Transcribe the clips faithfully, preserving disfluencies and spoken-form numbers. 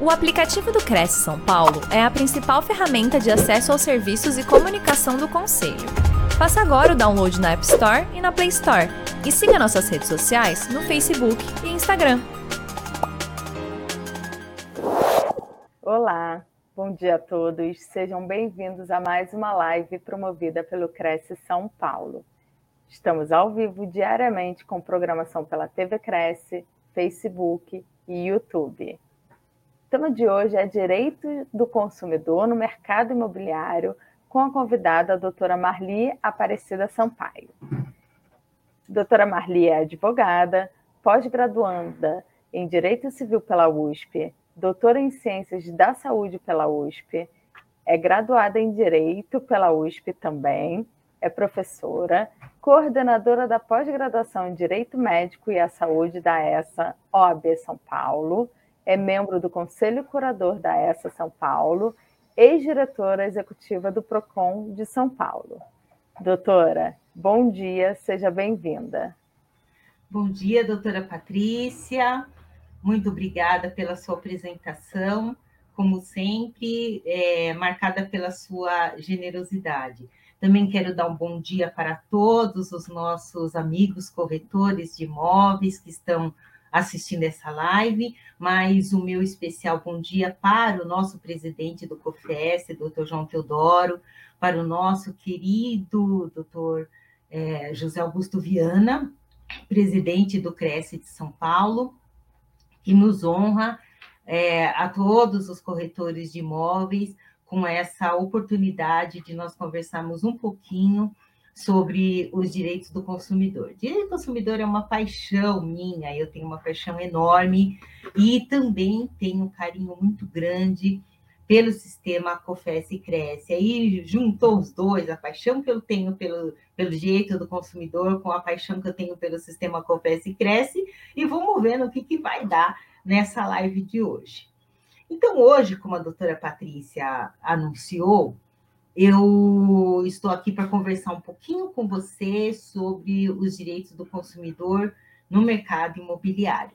O aplicativo do CRECI São Paulo é a principal ferramenta de acesso aos serviços e comunicação do Conselho. Faça agora o download na App Store e na Play Store. E siga nossas redes sociais no Facebook e Instagram. Olá, bom dia a todos. Sejam bem-vindos a mais uma live promovida pelo CRECI São Paulo. Estamos ao vivo diariamente com programação pela T V CRECI, Facebook e YouTube. O tema de hoje é Direito do Consumidor no Mercado Imobiliário, com a convidada, a doutora Marli Aparecida Sampaio. Doutora Marli é advogada, pós-graduanda em Direito Civil pela U S P, doutora em Ciências da Saúde pela U S P, é graduada em Direito pela U S P também, é professora, coordenadora da pós-graduação em Direito Médico e a Saúde da E S A O A B São Paulo, é membro do Conselho Curador da E S A São Paulo, ex-diretora executiva do PROCON de São Paulo. Doutora, bom dia, seja bem-vinda. Bom dia, doutora Patrícia, muito obrigada pela sua apresentação, como sempre, é, marcada pela sua generosidade. Também quero dar um bom dia para todos os nossos amigos corretores de imóveis que estão assistindo essa live, mas o meu especial bom dia para o nosso presidente do Cofeci, doutor João Teodoro, para o nosso querido doutor eh, José Augusto Viana, presidente do CRECI de São Paulo, que nos honra eh, a todos os corretores de imóveis com essa oportunidade de nós conversarmos um pouquinho sobre os direitos do consumidor. Direito do consumidor é uma paixão minha, eu tenho uma paixão enorme e também tenho um carinho muito grande pelo sistema Cofeci CRECI. Aí juntou os dois, a paixão que eu tenho pelo, pelo direito do consumidor com a paixão que eu tenho pelo sistema Cofeci CRECI e vamos ver o que, que vai dar nessa live de hoje. Então hoje, como a doutora Patrícia anunciou, eu estou aqui para conversar um pouquinho com você sobre os direitos do consumidor no mercado imobiliário.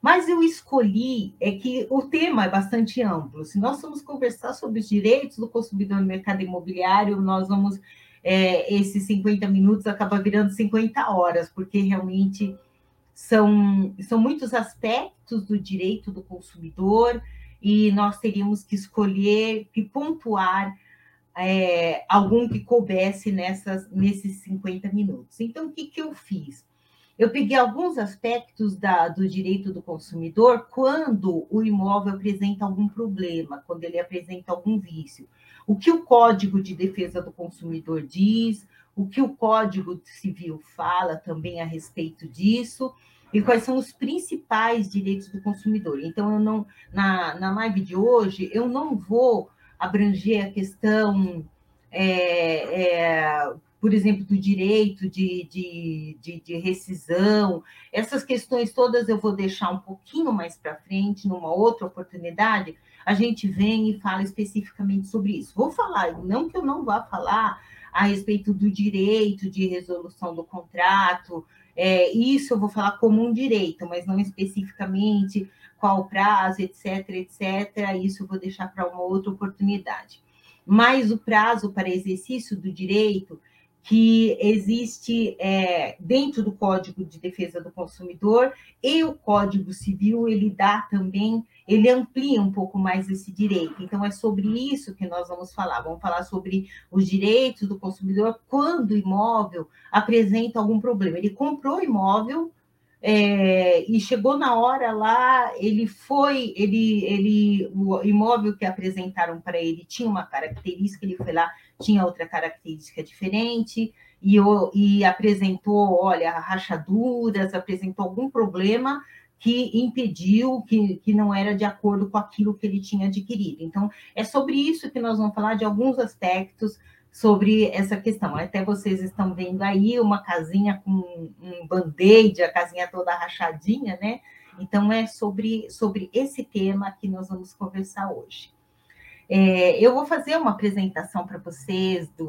Mas eu escolhi, é que o tema é bastante amplo. Se nós formos conversar sobre os direitos do consumidor no mercado imobiliário, nós vamos, é, esses cinquenta minutos acaba virando cinquenta horas, porque realmente são, são muitos aspectos do direito do consumidor e nós teríamos que escolher e pontuar É, algum que coubesse nessas, nesses cinquenta minutos. Então, o que, que eu fiz? Eu peguei alguns aspectos da, do direito do consumidor quando o imóvel apresenta algum problema, quando ele apresenta algum vício. O que o Código de Defesa do Consumidor diz, o que o Código Civil fala também a respeito disso, e quais são os principais direitos do consumidor. Então, eu não, na, na live de hoje, eu não vou abranger a questão, é, é, por exemplo, do direito de, de, de, de rescisão. Essas questões todas eu vou deixar um pouquinho mais para frente, numa outra oportunidade, a gente vem e fala especificamente sobre isso. Vou falar, não que eu não vá falar a respeito do direito de resolução do contrato, é, isso eu vou falar como um direito, mas não especificamente qual prazo, etc, etcétera. Isso eu vou deixar para uma outra oportunidade. Mas o prazo para exercício do direito que existe é, dentro do Código de Defesa do Consumidor e o Código Civil, ele dá também, ele amplia um pouco mais esse direito. Então, é sobre isso que nós vamos falar. Vamos falar sobre os direitos do consumidor quando o imóvel apresenta algum problema. Ele comprou o imóvel, É, e chegou na hora lá, ele foi, ele, ele, o imóvel que apresentaram para ele tinha uma característica, ele foi lá, tinha outra característica diferente, e, e apresentou, olha, rachaduras, apresentou algum problema que impediu, que, que não era de acordo com aquilo que ele tinha adquirido. Então, é sobre isso que nós vamos falar, de alguns aspectos sobre essa questão. Até vocês estão vendo aí uma casinha com um band-aid, a casinha toda rachadinha, né? Então, é sobre, sobre esse tema que nós vamos conversar hoje. É, eu vou fazer uma apresentação para vocês do,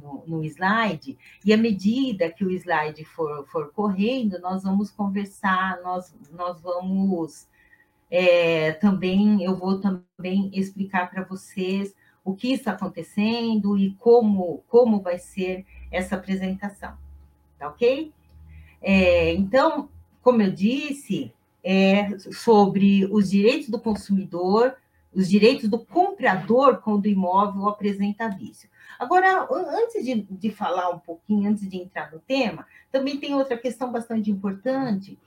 no, no slide, e à medida que o slide for, for correndo, nós vamos conversar, nós, nós vamos É, também eu vou também explicar para vocês o que está acontecendo e como, como vai ser essa apresentação, tá ok? É, então, como eu disse, é sobre os direitos do consumidor, os direitos do comprador quando o imóvel apresenta vício. Agora, antes de, de falar um pouquinho, antes de entrar no tema, também tem outra questão bastante importante,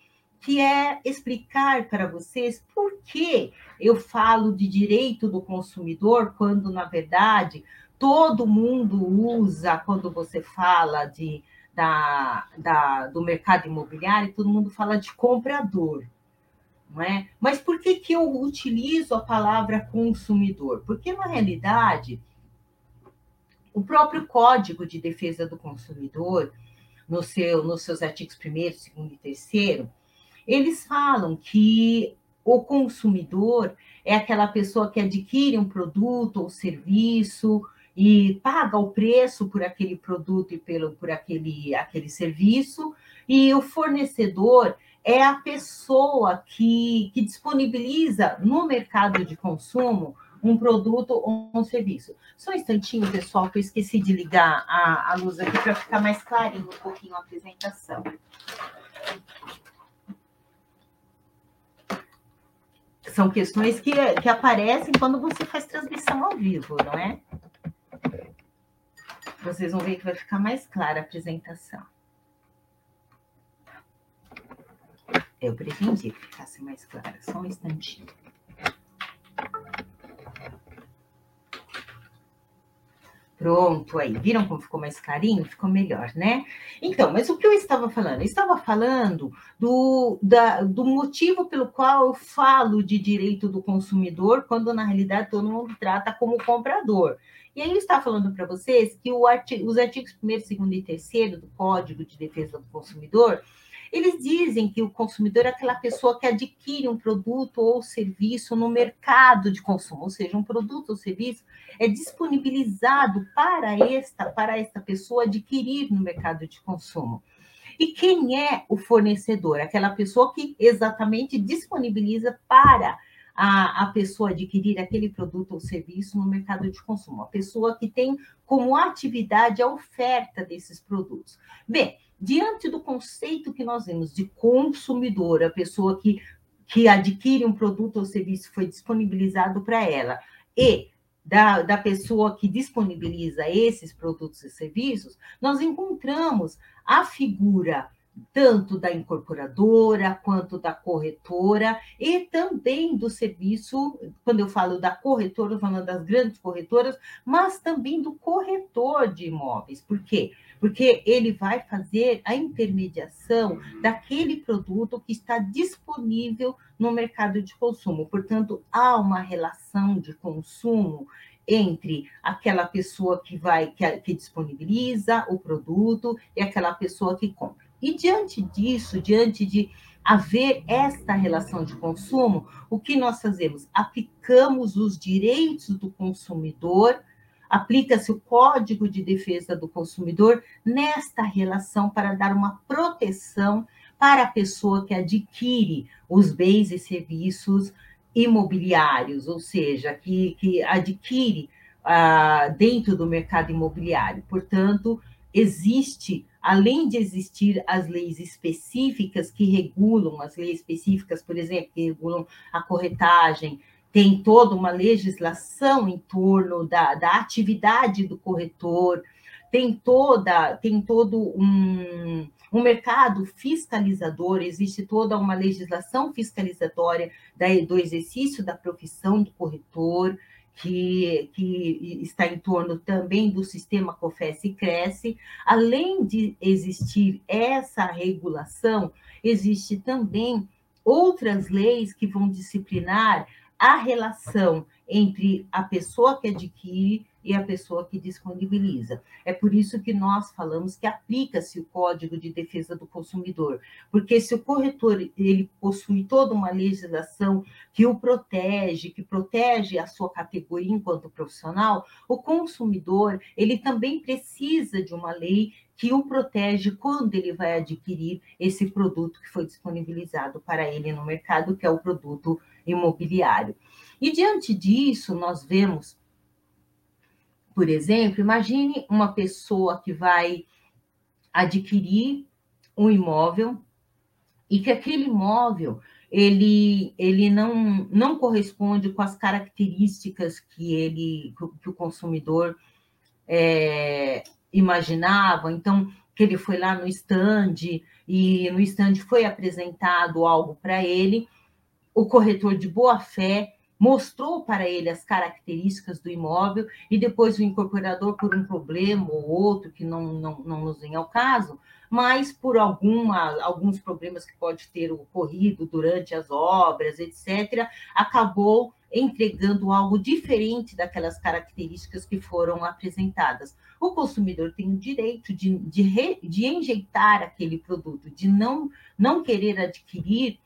que é explicar para vocês por que eu falo de direito do consumidor, quando, na verdade, todo mundo usa, quando você fala de, da, da, do mercado imobiliário, todo mundo fala de comprador, não é? Mas por que que eu utilizo a palavra consumidor? Porque, na realidade, o próprio Código de Defesa do Consumidor, no seu, nos seus artigos primeiro, segundo e terceiro, eles falam que o consumidor é aquela pessoa que adquire um produto ou serviço e paga o preço por aquele produto e pelo, por aquele, aquele serviço, e o fornecedor é a pessoa que, que disponibiliza no mercado de consumo um produto ou um serviço. Só um instantinho, pessoal, que eu esqueci de ligar a, a luz aqui para ficar mais clarinho um pouquinho a apresentação. São questões que, que aparecem quando você faz transmissão ao vivo, não é? Vocês vão ver que vai ficar mais clara a apresentação. Eu pretendi que ficasse mais clara, só um instantinho. Pronto, aí, viram como ficou mais clarinho? Ficou melhor, né? Então, mas o que eu estava falando? Eu estava falando do, da, do motivo pelo qual eu falo de direito do consumidor, quando na realidade todo mundo trata como comprador. E aí eu estava falando para vocês que o artigo, os artigos primeiro, segundo e terceiro do Código de Defesa do Consumidor, eles dizem que o consumidor é aquela pessoa que adquire um produto ou serviço no mercado de consumo, ou seja, um produto ou serviço é disponibilizado para esta, para esta pessoa adquirir no mercado de consumo. E quem é o fornecedor? Aquela pessoa que exatamente disponibiliza para a, a pessoa adquirir aquele produto ou serviço no mercado de consumo, a pessoa que tem como atividade a oferta desses produtos. Bem, diante do conceito que nós vemos de consumidor, a pessoa que, que adquire um produto ou serviço foi disponibilizado para ela, e da, da pessoa que disponibiliza esses produtos e serviços, nós encontramos a figura tanto da incorporadora quanto da corretora e também do serviço, quando eu falo da corretora, eu falo das grandes corretoras, mas também do corretor de imóveis. Por quê? Porque ele vai fazer a intermediação daquele produto que está disponível no mercado de consumo. Portanto, há uma relação de consumo entre aquela pessoa que vai, que, que disponibiliza o produto e aquela pessoa que compra. E diante disso, diante de haver esta relação de consumo, o que nós fazemos? Aplicamos os direitos do consumidor, aplica-se o Código de Defesa do Consumidor nesta relação para dar uma proteção para a pessoa que adquire os bens e serviços imobiliários, ou seja, que, que adquire ah, dentro do mercado imobiliário. Portanto, existe, além de existir as leis específicas que regulam, as leis específicas, por exemplo, que regulam a corretagem, tem toda uma legislação em torno da, da atividade do corretor, tem, toda, tem todo um, um mercado fiscalizador, existe toda uma legislação fiscalizatória da, do exercício da profissão do corretor, Que, que está em torno também do sistema Cofeci e CRECI. Além de existir essa regulação, existe também outras leis que vão disciplinar a relação entre a pessoa que adquire e a pessoa que disponibiliza. É por isso que nós falamos que aplica-se o Código de Defesa do Consumidor, porque se o corretor ele possui toda uma legislação que o protege, que protege a sua categoria enquanto profissional, o consumidor ele também precisa de uma lei que o protege quando ele vai adquirir esse produto que foi disponibilizado para ele no mercado, que é o produto imobiliário. E diante disso, nós vemos, por exemplo, imagine uma pessoa que vai adquirir um imóvel e que aquele imóvel ele, ele não, não corresponde com as características que, ele, que o consumidor é, imaginava. Então, que ele foi lá no estande e no estande foi apresentado algo para ele, o corretor de boa-fé mostrou para ele as características do imóvel e depois o incorporador, por um problema ou outro, que não, não, não nos vem ao caso, mas por alguma, alguns problemas que pode ter ocorrido durante as obras, etcétera, acabou entregando algo diferente daquelas características que foram apresentadas. O consumidor tem o direito de, de, re, de enjeitar aquele produto, de não, não querer adquirir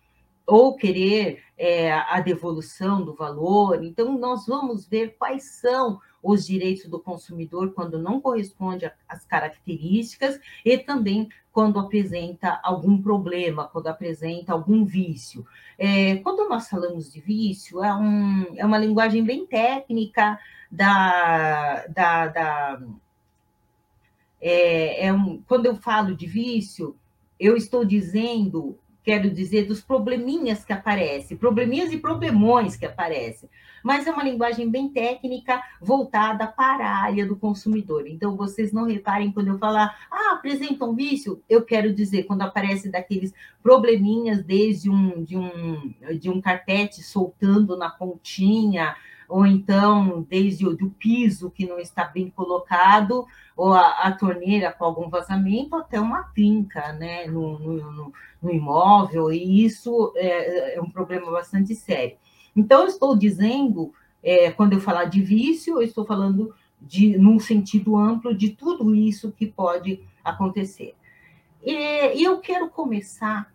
ou querer é, a devolução do valor. Então, nós vamos ver quais são os direitos do consumidor quando não corresponde às características e também quando apresenta algum problema, quando apresenta algum vício. É, quando nós falamos de vício, é, um, é uma linguagem bem técnica da... da, da é, é um, quando eu falo de vício, eu estou dizendo... Quero dizer, dos probleminhas que aparecem, probleminhas e problemões que aparecem. Mas é uma linguagem bem técnica voltada para a área do consumidor. Então, vocês não reparem quando eu falar, ah, apresenta um vício, eu quero dizer, quando aparece daqueles probleminhas, desde um, de, um, de um carpete soltando na pontinha, ou então desde o do piso que não está bem colocado, ou a, a torneira com algum vazamento, até uma trinca, né, no, no, no imóvel, e isso é, é um problema bastante sério. Então, eu estou dizendo, é, quando eu falar de vício, eu estou falando de, num sentido amplo de tudo isso que pode acontecer. E, e eu quero começar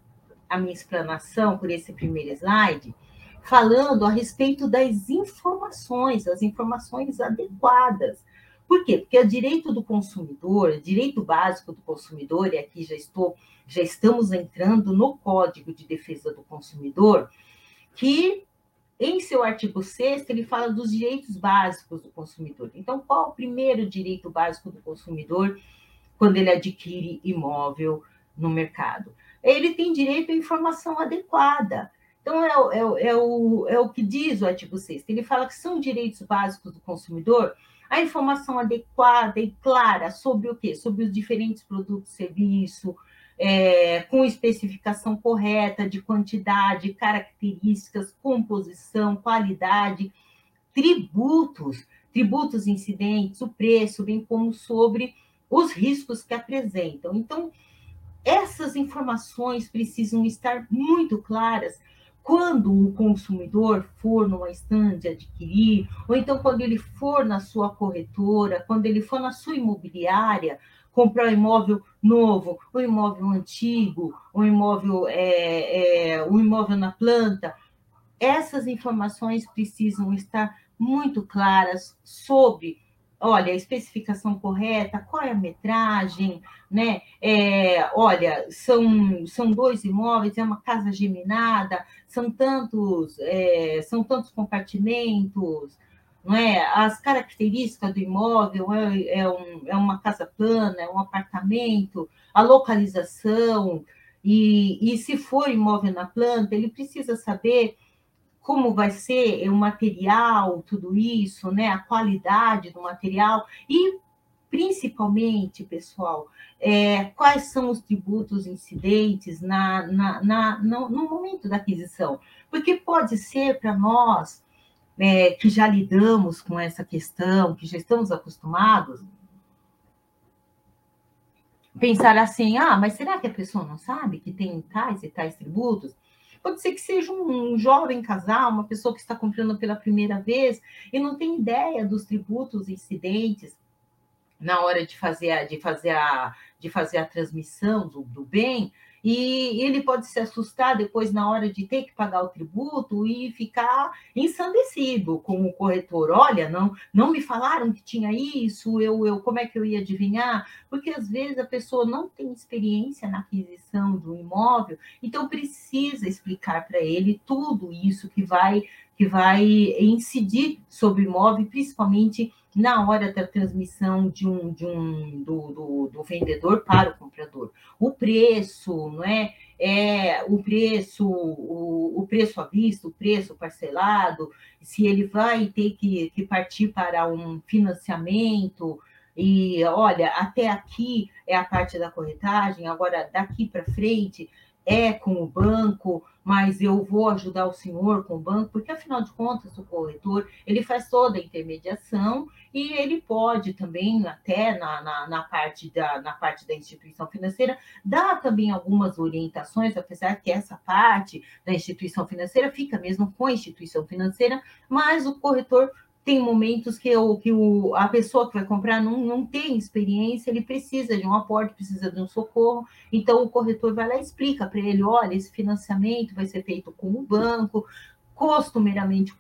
a minha explanação por esse primeiro slide, falando a respeito das informações, as informações adequadas. Por quê? Porque o direito do consumidor, o direito básico do consumidor, e aqui já, estou, já estamos entrando no Código de Defesa do Consumidor, que em seu artigo sexto ele fala dos direitos básicos do consumidor. Então, qual é o primeiro direito básico do consumidor quando ele adquire imóvel no mercado? Ele tem direito à informação adequada. Então, é, é, é, o, é o que diz o artigo sexto. Ele fala que são direitos básicos do consumidor a informação adequada e clara sobre o quê? Sobre os diferentes produtos e serviços, é, com especificação correta de quantidade, características, composição, qualidade, tributos, tributos incidentes, o preço, bem como sobre os riscos que apresentam. Então, essas informações precisam estar muito claras quando o consumidor for numa estande adquirir, ou então quando ele for na sua corretora, quando ele for na sua imobiliária, comprar um imóvel novo, um imóvel antigo, um imóvel, é, é, um imóvel na planta, essas informações precisam estar muito claras sobre, olha, a especificação correta, qual é a metragem, né? É, olha, são, são dois imóveis, é uma casa geminada, são tantos, é, são tantos compartimentos, não é? As características do imóvel, é, é, um, é uma casa plana, é um apartamento, a localização, e, e se for imóvel na planta, ele precisa saber como vai ser o material, tudo isso, né? A qualidade do material e, principalmente, pessoal, é, quais são os tributos incidentes na, na, na, no, no momento da aquisição. Porque pode ser para nós, é, que já lidamos com essa questão, que já estamos acostumados, pensar assim, ah, mas será que a pessoa não sabe que tem tais e tais tributos? Pode ser que seja um jovem casal, uma pessoa que está comprando pela primeira vez e não tem ideia dos tributos incidentes na hora de fazer a, de fazer a, de fazer a transmissão do, do bem, e ele pode se assustar depois na hora de ter que pagar o tributo e ficar ensandecido com o corretor. Olha, não, não me falaram que tinha isso, eu, eu, como é que eu ia adivinhar? Porque às vezes a pessoa não tem experiência na aquisição do imóvel, então precisa explicar para ele tudo isso que vai, que vai incidir sobre o imóvel, principalmente na hora da transmissão de um, de um, do, do, do vendedor para o comprador. O preço, não é? É, o preço, o, o preço à vista, o preço parcelado, se ele vai ter que, que partir para um financiamento, e olha, até aqui é a parte da corretagem, agora daqui para frente é com o banco, mas eu vou ajudar o senhor com o banco, porque afinal de contas o corretor, ele faz toda a intermediação e ele pode também, até na, na, na, parte da, na parte da instituição financeira, dar também algumas orientações, apesar que essa parte da instituição financeira fica mesmo com a instituição financeira, mas o corretor tem momentos que, eu, que o, a pessoa que vai comprar não, não tem experiência, ele precisa de um aporte, precisa de um socorro, então o corretor vai lá e explica para ele, olha, esse financiamento vai ser feito com o banco, costumeiramente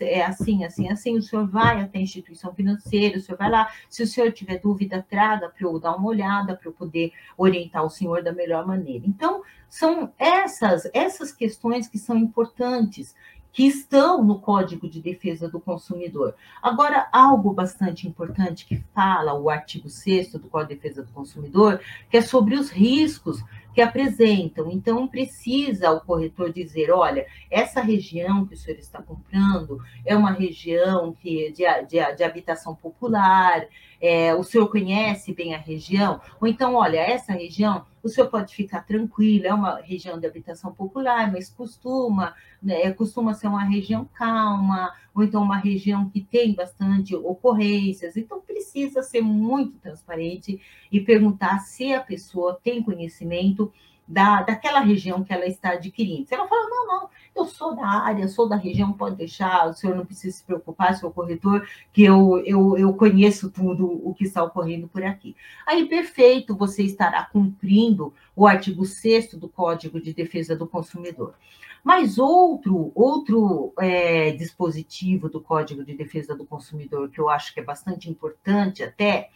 é assim, assim, assim, o senhor vai até a instituição financeira, o senhor vai lá, se o senhor tiver dúvida, traga para eu dar uma olhada, para eu poder orientar o senhor da melhor maneira. Então, são essas, essas questões que são importantes, que estão no Código de Defesa do Consumidor. Agora, algo bastante importante que fala o artigo sexto do Código de Defesa do Consumidor, que é sobre os riscos que apresentam. Então, precisa o corretor dizer, olha, essa região que o senhor está comprando é uma região que, de, de, de habitação popular, é, o senhor conhece bem a região? Ou então, olha, essa região, o senhor pode ficar tranquilo, é uma região de habitação popular, mas costuma, né, costuma ser uma região calma, ou então uma região que tem bastante ocorrências. Então, precisa ser muito transparente e perguntar se a pessoa tem conhecimento da, daquela região que ela está adquirindo. Se ela fala, não, não, eu sou da área, sou da região, pode deixar, o senhor não precisa se preocupar, seu corretor, que eu, eu, eu conheço tudo o que está ocorrendo por aqui. Aí, perfeito, você estará cumprindo o artigo sexto do Código de Defesa do Consumidor. Mas outro, outro é, dispositivo do Código de Defesa do Consumidor, que eu acho que é bastante importante até,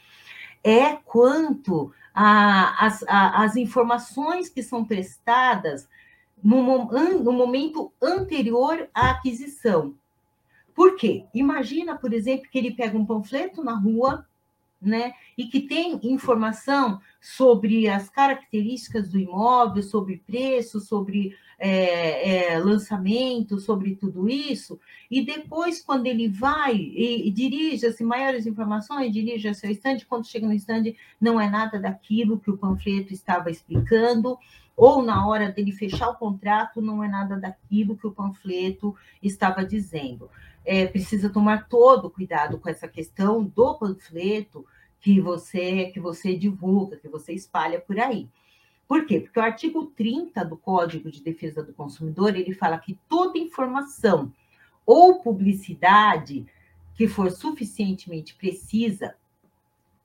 é quanto às informações que são prestadas no, no momento anterior à aquisição. Por quê? Imagina, por exemplo, que ele pega um panfleto na rua, né, e que tem informação sobre as características do imóvel, sobre preço, sobre é, é, lançamento, sobre tudo isso, e depois, quando ele vai e, e dirige-se maiores informações, dirige-se ao estande, quando chega no estande, não é nada daquilo que o panfleto estava explicando, ou na hora dele fechar o contrato, não é nada daquilo que o panfleto estava dizendo. É, precisa tomar todo cuidado com essa questão do panfleto que você, que você divulga, que você espalha por aí. Por quê? Porque o artigo trinta do Código de Defesa do Consumidor, ele fala que toda informação ou publicidade que for suficientemente precisa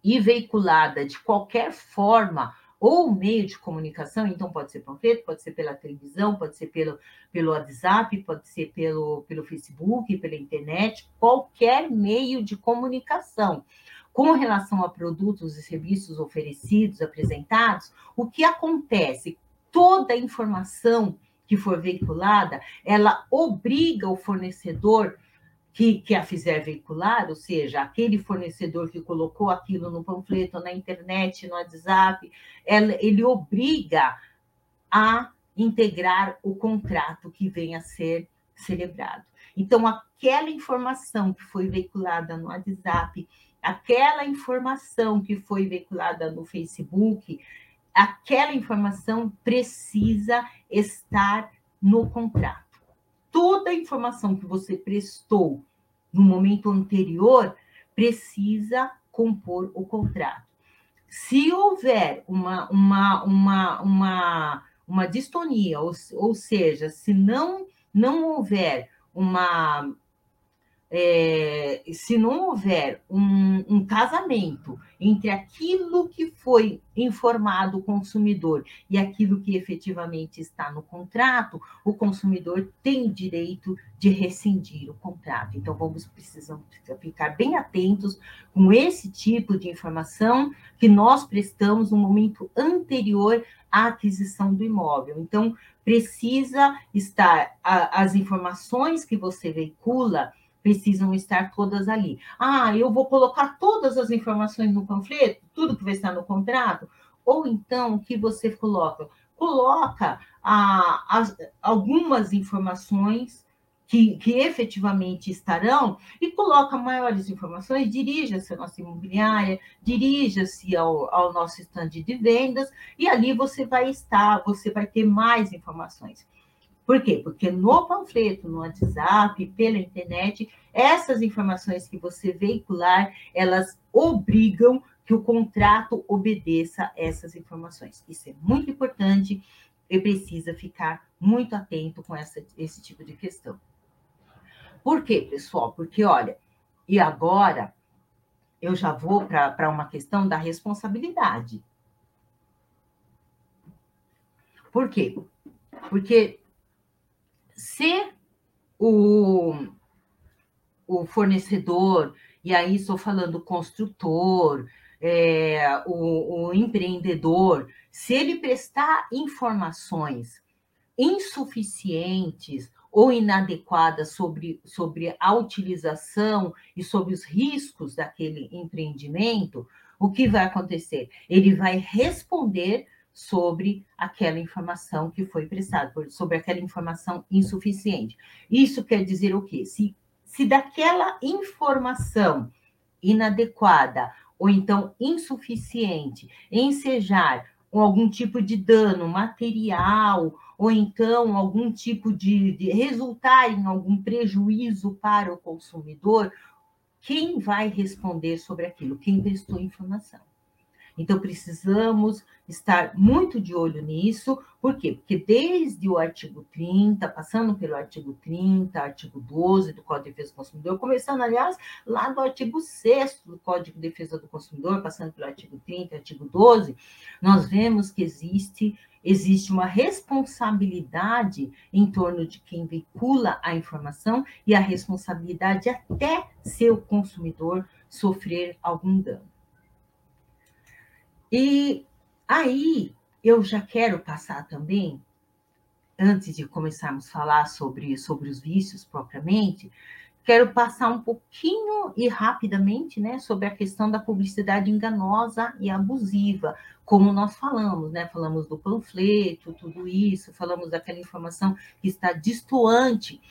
e veiculada de qualquer forma ou meio de comunicação, então pode ser panfleto, pode ser pela televisão, pode ser pelo, pelo WhatsApp, pode ser pelo, pelo Facebook, pela internet, qualquer meio de comunicação. Com relação a produtos e serviços oferecidos, apresentados, o que acontece? Toda informação que for veiculada, ela obriga o fornecedor que, que a fizer veicular, ou seja, aquele fornecedor que colocou aquilo no panfleto, na internet, no WhatsApp, ela, ele obriga a integrar o contrato que venha a ser celebrado. Então, aquela informação que foi veiculada no WhatsApp, aquela informação que foi veiculada no Facebook, aquela informação precisa estar no contrato. Toda a informação que você prestou no momento anterior precisa compor o contrato. Se houver uma, uma, uma, uma, uma distonia, ou, ou seja, se não, não houver uma, é, se não houver um, um casamento entre aquilo que foi informado o consumidor e aquilo que efetivamente está no contrato, o consumidor tem direito de rescindir o contrato. Então, vamos precisar ficar bem atentos com esse tipo de informação que nós prestamos no momento anterior à aquisição do imóvel. Então, precisa estar a, as informações que você veicula precisam estar todas ali. Ah, eu vou colocar todas as informações no panfleto, tudo que vai estar no contrato? Ou então, o que você coloca? Coloca ah, as, algumas informações que, que efetivamente estarão e coloca maiores informações, dirija-se à nossa imobiliária, dirija-se ao, ao nosso stand de vendas e ali você vai estar, você vai ter mais informações. Por quê? Porque no panfleto, no WhatsApp, pela internet, essas informações que você veicular, elas obrigam que o contrato obedeça essas informações. Isso é muito importante e precisa ficar muito atento com essa, esse tipo de questão. Por quê, pessoal? Porque, olha, e agora eu já vou para uma questão da responsabilidade. Por quê? Porque... Se o, o fornecedor, e aí estou falando construtor, é, o, o empreendedor, se ele prestar informações insuficientes ou inadequadas sobre, sobre a utilização e sobre os riscos daquele empreendimento, o que vai acontecer? Ele vai responder sobre aquela informação que foi prestada, sobre aquela informação insuficiente. Isso quer dizer o quê? Se, se daquela informação inadequada ou então insuficiente ensejar algum tipo de dano material ou então algum tipo de, de resultar em algum prejuízo para o consumidor, quem vai responder sobre aquilo? Quem prestou informação. Então, precisamos estar muito de olho nisso. Por quê? Porque desde o artigo trinta, passando pelo artigo trinta, artigo doze do Código de Defesa do Consumidor, começando, aliás, lá do artigo sexto do Código de Defesa do Consumidor, passando pelo artigo trinta, artigo doze, nós vemos que existe, existe uma responsabilidade em torno de quem veicula a informação e a responsabilidade até seu consumidor sofrer algum dano. E aí, eu já quero passar também, antes de começarmos a falar sobre, sobre os vícios propriamente, quero passar um pouquinho e rapidamente, né, sobre a questão da publicidade enganosa e abusiva, como nós falamos, né? Falamos do panfleto, tudo isso, falamos daquela informação que está destoante.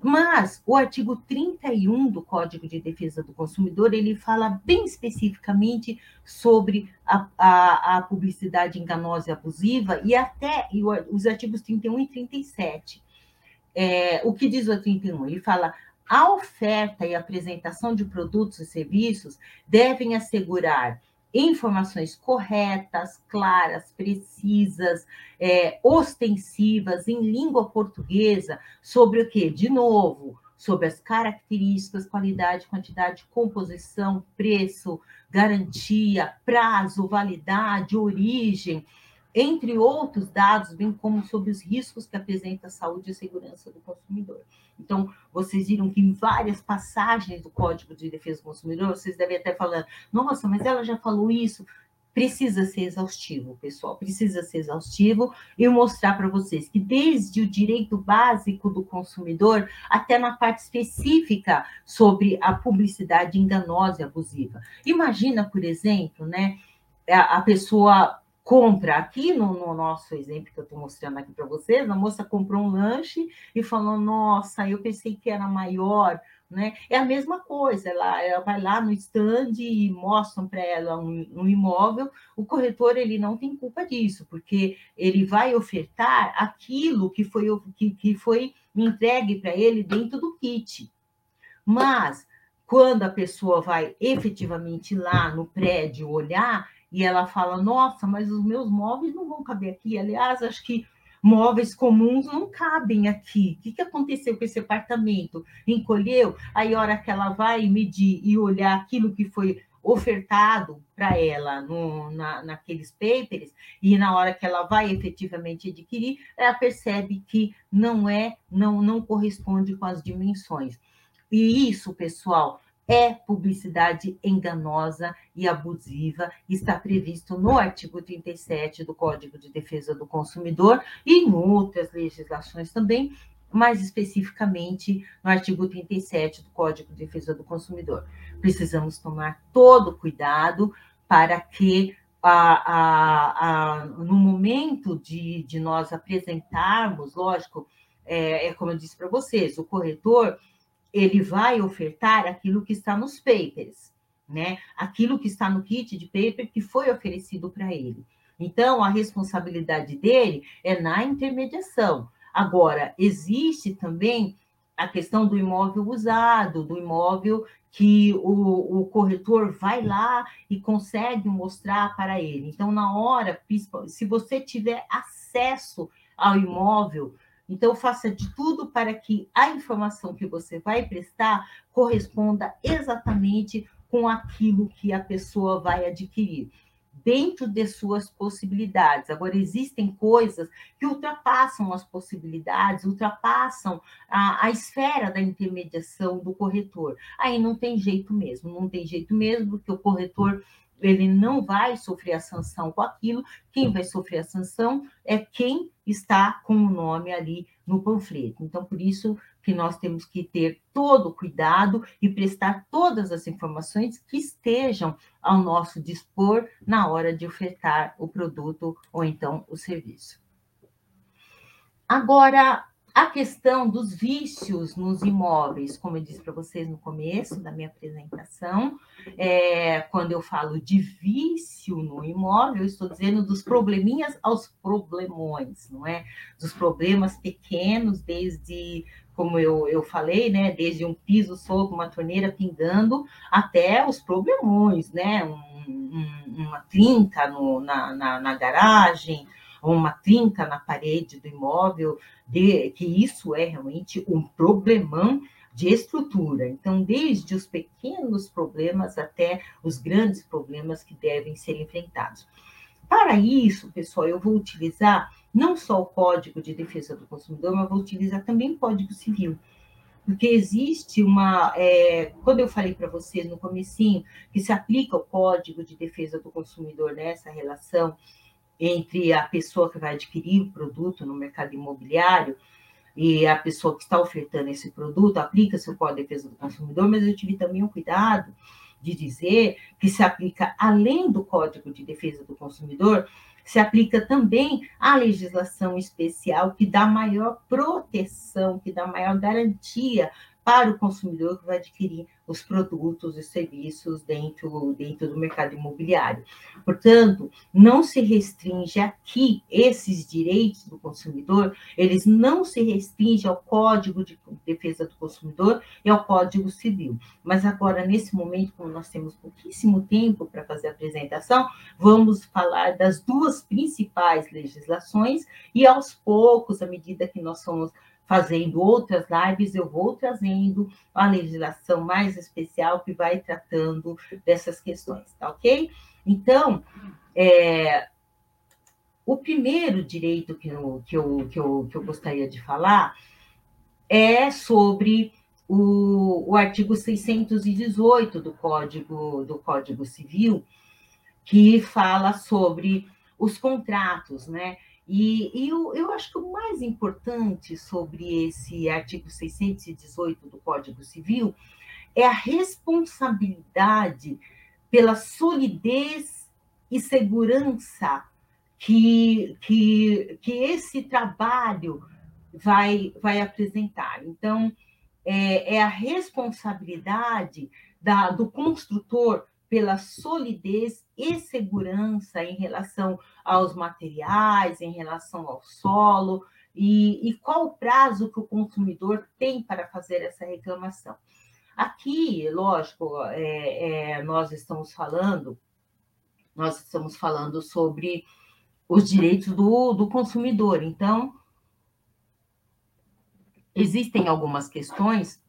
Mas o artigo trinta e um do Código de Defesa do Consumidor, ele fala bem especificamente sobre a, a, a publicidade enganosa e abusiva e até e os artigos trinta e um e trinta e sete. É, o que diz o trinta e um? Ele fala: a oferta e apresentação de produtos e serviços devem assegurar informações corretas, claras, precisas, é, ostensivas, em língua portuguesa, sobre o quê? De novo, sobre as características, qualidade, quantidade, composição, preço, garantia, prazo, validade, origem, entre outros dados, bem como sobre os riscos que apresenta a saúde e a segurança do consumidor. Então, vocês viram que em várias passagens do Código de Defesa do Consumidor, vocês devem até falar, nossa, mas ela já falou isso. Precisa ser exaustivo, pessoal, precisa ser exaustivo e mostrar para vocês que desde o direito básico do consumidor até na parte específica sobre a publicidade enganosa e abusiva. Imagina, por exemplo, né, a pessoa... compra, aqui no, no nosso exemplo que eu estou mostrando aqui para vocês, a moça comprou um lanche e falou, nossa, eu pensei que era maior, né? É a mesma coisa, ela, ela vai lá no stand e mostram para ela um, um imóvel, o corretor ele não tem culpa disso, porque ele vai ofertar aquilo que foi, que, que foi entregue para ele dentro do kit. Mas, quando a pessoa vai efetivamente lá no prédio olhar, e ela fala, nossa, mas os meus móveis não vão caber aqui. Aliás, acho que móveis comuns não cabem aqui. O que, que aconteceu com esse apartamento? Encolheu? Aí, a hora que ela vai medir e olhar aquilo que foi ofertado para ela no, na, naqueles papers, e na hora que ela vai efetivamente adquirir, ela percebe que não é, não, não corresponde com as dimensões. E isso, pessoal, é publicidade enganosa e abusiva, está previsto no artigo trinta e sete do Código de Defesa do Consumidor e em outras legislações também, mais especificamente no artigo trinta e sete do Código de Defesa do Consumidor. Precisamos tomar todo cuidado para que, a, a, a, no momento de, de nós apresentarmos, lógico, é, é como eu disse para vocês, o corretor, ele vai ofertar aquilo que está nos papers, né? Aquilo que está no kit de paper que foi oferecido para ele. Então, a responsabilidade dele é na intermediação. Agora, existe também a questão do imóvel usado, do imóvel que o, o corretor vai lá e consegue mostrar para ele. Então, na hora, se você tiver acesso ao imóvel, então, faça de tudo para que a informação que você vai prestar corresponda exatamente com aquilo que a pessoa vai adquirir, dentro de suas possibilidades. Agora, existem coisas que ultrapassam as possibilidades, ultrapassam a, a esfera da intermediação do corretor. Aí não tem jeito mesmo, não tem jeito mesmo, porque o corretor ele não vai sofrer a sanção com aquilo. Quem vai sofrer a sanção é quem está com o nome ali no panfleto. Então, por isso que nós temos que ter todo o cuidado e prestar todas as informações que estejam ao nosso dispor na hora de ofertar o produto ou então o serviço. Agora, a questão dos vícios nos imóveis, como eu disse para vocês no começo da minha apresentação, é, quando eu falo de vício no imóvel, eu estou dizendo dos probleminhas aos problemões, não é? Dos problemas pequenos, desde, como eu, eu falei, né? Desde um piso solto, uma torneira pingando, até os problemões, né? Um, um, uma trinca no, na, na, na garagem, uma trinca na parede do imóvel, de, que isso é realmente um problemão de estrutura. Então, desde os pequenos problemas até os grandes problemas que devem ser enfrentados. Para isso, pessoal, eu vou utilizar não só o Código de Defesa do Consumidor, mas vou utilizar também o Código Civil. Porque existe uma... É, quando eu falei para vocês no comecinho que se aplica o Código de Defesa do Consumidor nessa relação entre a pessoa que vai adquirir o produto no mercado imobiliário e a pessoa que está ofertando esse produto, aplica-se o Código de Defesa do Consumidor, mas eu tive também o cuidado de dizer que se aplica, além do Código de Defesa do Consumidor, se aplica também a legislação especial que dá maior proteção, que dá maior garantia para o consumidor que vai adquirir os produtos e serviços dentro, dentro do mercado imobiliário. Portanto, não se restringe aqui esses direitos do consumidor, eles não se restringem ao Código de Defesa do Consumidor e ao Código Civil. Mas agora, nesse momento, como nós temos pouquíssimo tempo para fazer a apresentação, vamos falar das duas principais legislações e, aos poucos, à medida que nós somos fazendo outras lives, eu vou trazendo a legislação mais especial que vai tratando dessas questões, tá ok? Então, é, o primeiro direito que eu, que, eu, que, eu, que eu gostaria de falar é sobre o, o artigo seiscentos e dezoito do Código, do Código Civil, que fala sobre os contratos, né? E, e eu, eu acho que o mais importante sobre esse artigo seiscentos e dezoito do Código Civil é a responsabilidade pela solidez e segurança que, que, que esse trabalho vai, vai apresentar. Então, é, é a responsabilidade da, do construtor pela solidez e segurança em relação aos materiais, em relação ao solo, e, e qual o prazo que o consumidor tem para fazer essa reclamação. Aqui, lógico, é, é, nós estamos falando, nós estamos falando sobre os direitos do, do consumidor. Então, existem algumas questões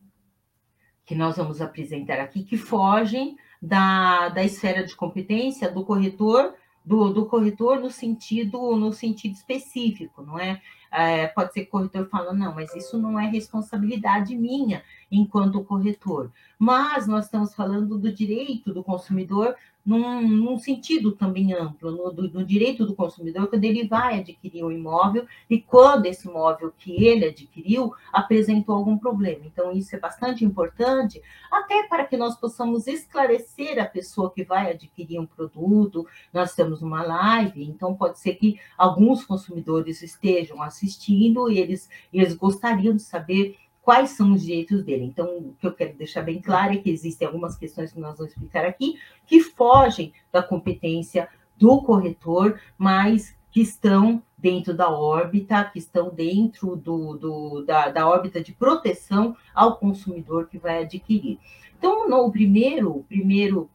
que nós vamos apresentar aqui que fogem da, da esfera de competência do corretor, do, do corretor no sentido, no sentido específico, não é? É, pode ser que o corretor fala, não, mas isso não é responsabilidade minha enquanto corretor. Mas nós estamos falando do direito do consumidor num, num sentido também amplo, no, do, do direito do consumidor quando ele vai adquirir um imóvel e quando esse imóvel que ele adquiriu apresentou algum problema. Então, isso é bastante importante, até para que nós possamos esclarecer a pessoa que vai adquirir um produto. Nós temos uma live, então pode ser que alguns consumidores estejam assistindo assistindo e eles, eles gostariam de saber quais são os direitos dele. Então, o que eu quero deixar bem claro é que existem algumas questões que nós vamos explicar aqui que fogem da competência do corretor, mas que estão dentro da órbita, que estão dentro do, do, da, da órbita de proteção ao consumidor que vai adquirir. Então, no primeiro, primeiro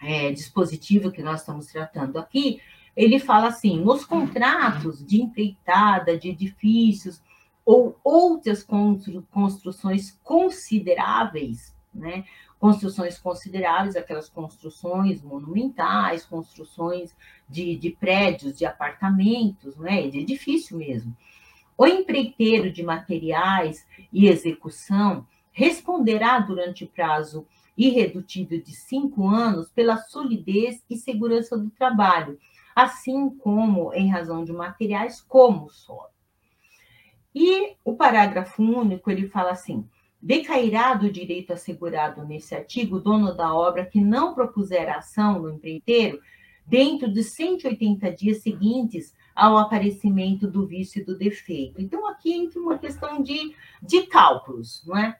é, dispositivo que nós estamos tratando aqui, ele fala assim, nos contratos de empreitada, de edifícios ou outras construções consideráveis, né? Construções consideráveis, aquelas construções monumentais, construções de, de prédios, de apartamentos, né? De edifício mesmo. O empreiteiro de materiais e execução responderá durante prazo irredutível de cinco anos pela solidez e segurança do trabalho, assim como em razão de materiais como solo. E o parágrafo único, ele fala assim, decairá do direito assegurado nesse artigo o dono da obra que não propuser ação no empreiteiro dentro de cento e oitenta dias seguintes ao aparecimento do vício e do defeito. Então, aqui entra uma questão de, de cálculos, não é?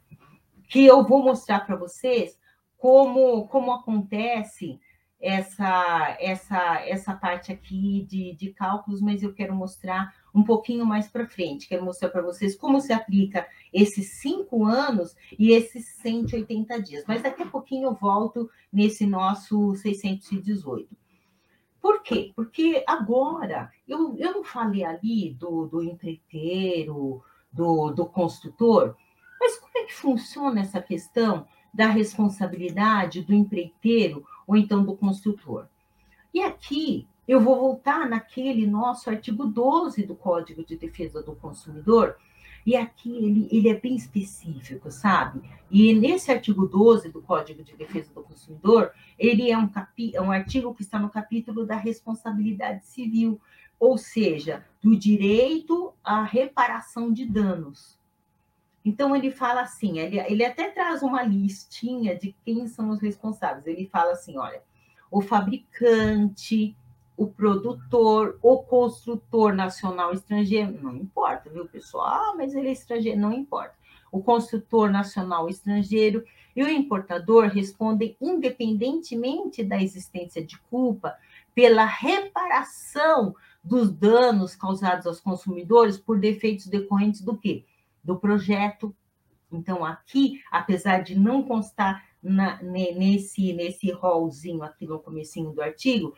Que eu vou mostrar para vocês como, como acontece essa, essa, essa parte aqui de, de cálculos, mas eu quero mostrar um pouquinho mais para frente, quero mostrar para vocês como se aplica esses cinco anos e esses cento e oitenta dias, mas daqui a pouquinho eu volto nesse nosso seiscentos e dezoito. Por quê? Porque agora, eu, eu não falei ali do, do empreiteiro, do, do construtor, mas como é que funciona essa questão da responsabilidade do empreiteiro ou então do construtor? E aqui eu vou voltar naquele nosso artigo doze do Código de Defesa do Consumidor, e aqui ele, ele é bem específico, sabe? E nesse artigo doze do Código de Defesa do Consumidor, ele é um, capi, é um artigo que está no capítulo da responsabilidade civil, ou seja, do direito à reparação de danos. Então, ele fala assim, ele, ele até traz uma listinha de quem são os responsáveis. Ele fala assim, olha, o fabricante, o produtor, o construtor nacional estrangeiro, não importa, viu, pessoal? Ah, mas ele é estrangeiro, não importa. O construtor nacional estrangeiro e o importador respondem independentemente da existência de culpa pela reparação dos danos causados aos consumidores por defeitos decorrentes do quê? Do projeto. Então, aqui, apesar de não constar na, nesse, nesse rolzinho aqui no comecinho do artigo,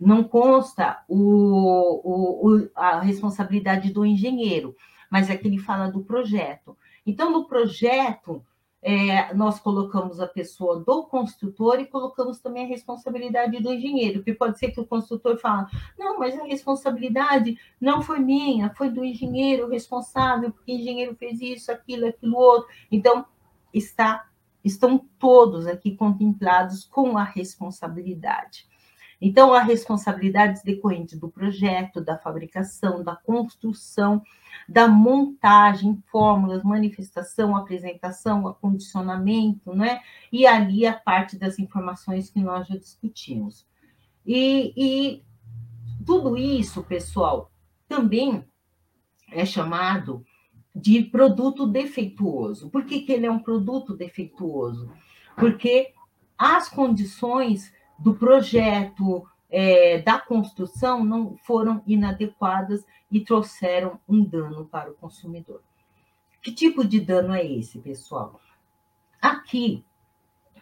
não consta o, o, a responsabilidade do engenheiro, mas aqui ele fala do projeto. Então, no projeto, é, nós colocamos a pessoa do construtor e colocamos também a responsabilidade do engenheiro, porque pode ser que o construtor fale, não, mas a responsabilidade não foi minha, foi do engenheiro responsável, porque o engenheiro fez isso, aquilo, aquilo outro. Então, está, estão todos aqui contemplados com a responsabilidade. Então, a responsabilidade decorrente do projeto, da fabricação, da construção, da montagem, fórmulas, manifestação, apresentação, acondicionamento, né? E ali a parte das informações que nós já discutimos. E, e tudo isso, pessoal, também é chamado de produto defeituoso. Por que que ele é um produto defeituoso? Porque as condições do projeto, é, da construção, não foram inadequadas e trouxeram um dano para o consumidor. Que tipo de dano é esse, pessoal? Aqui,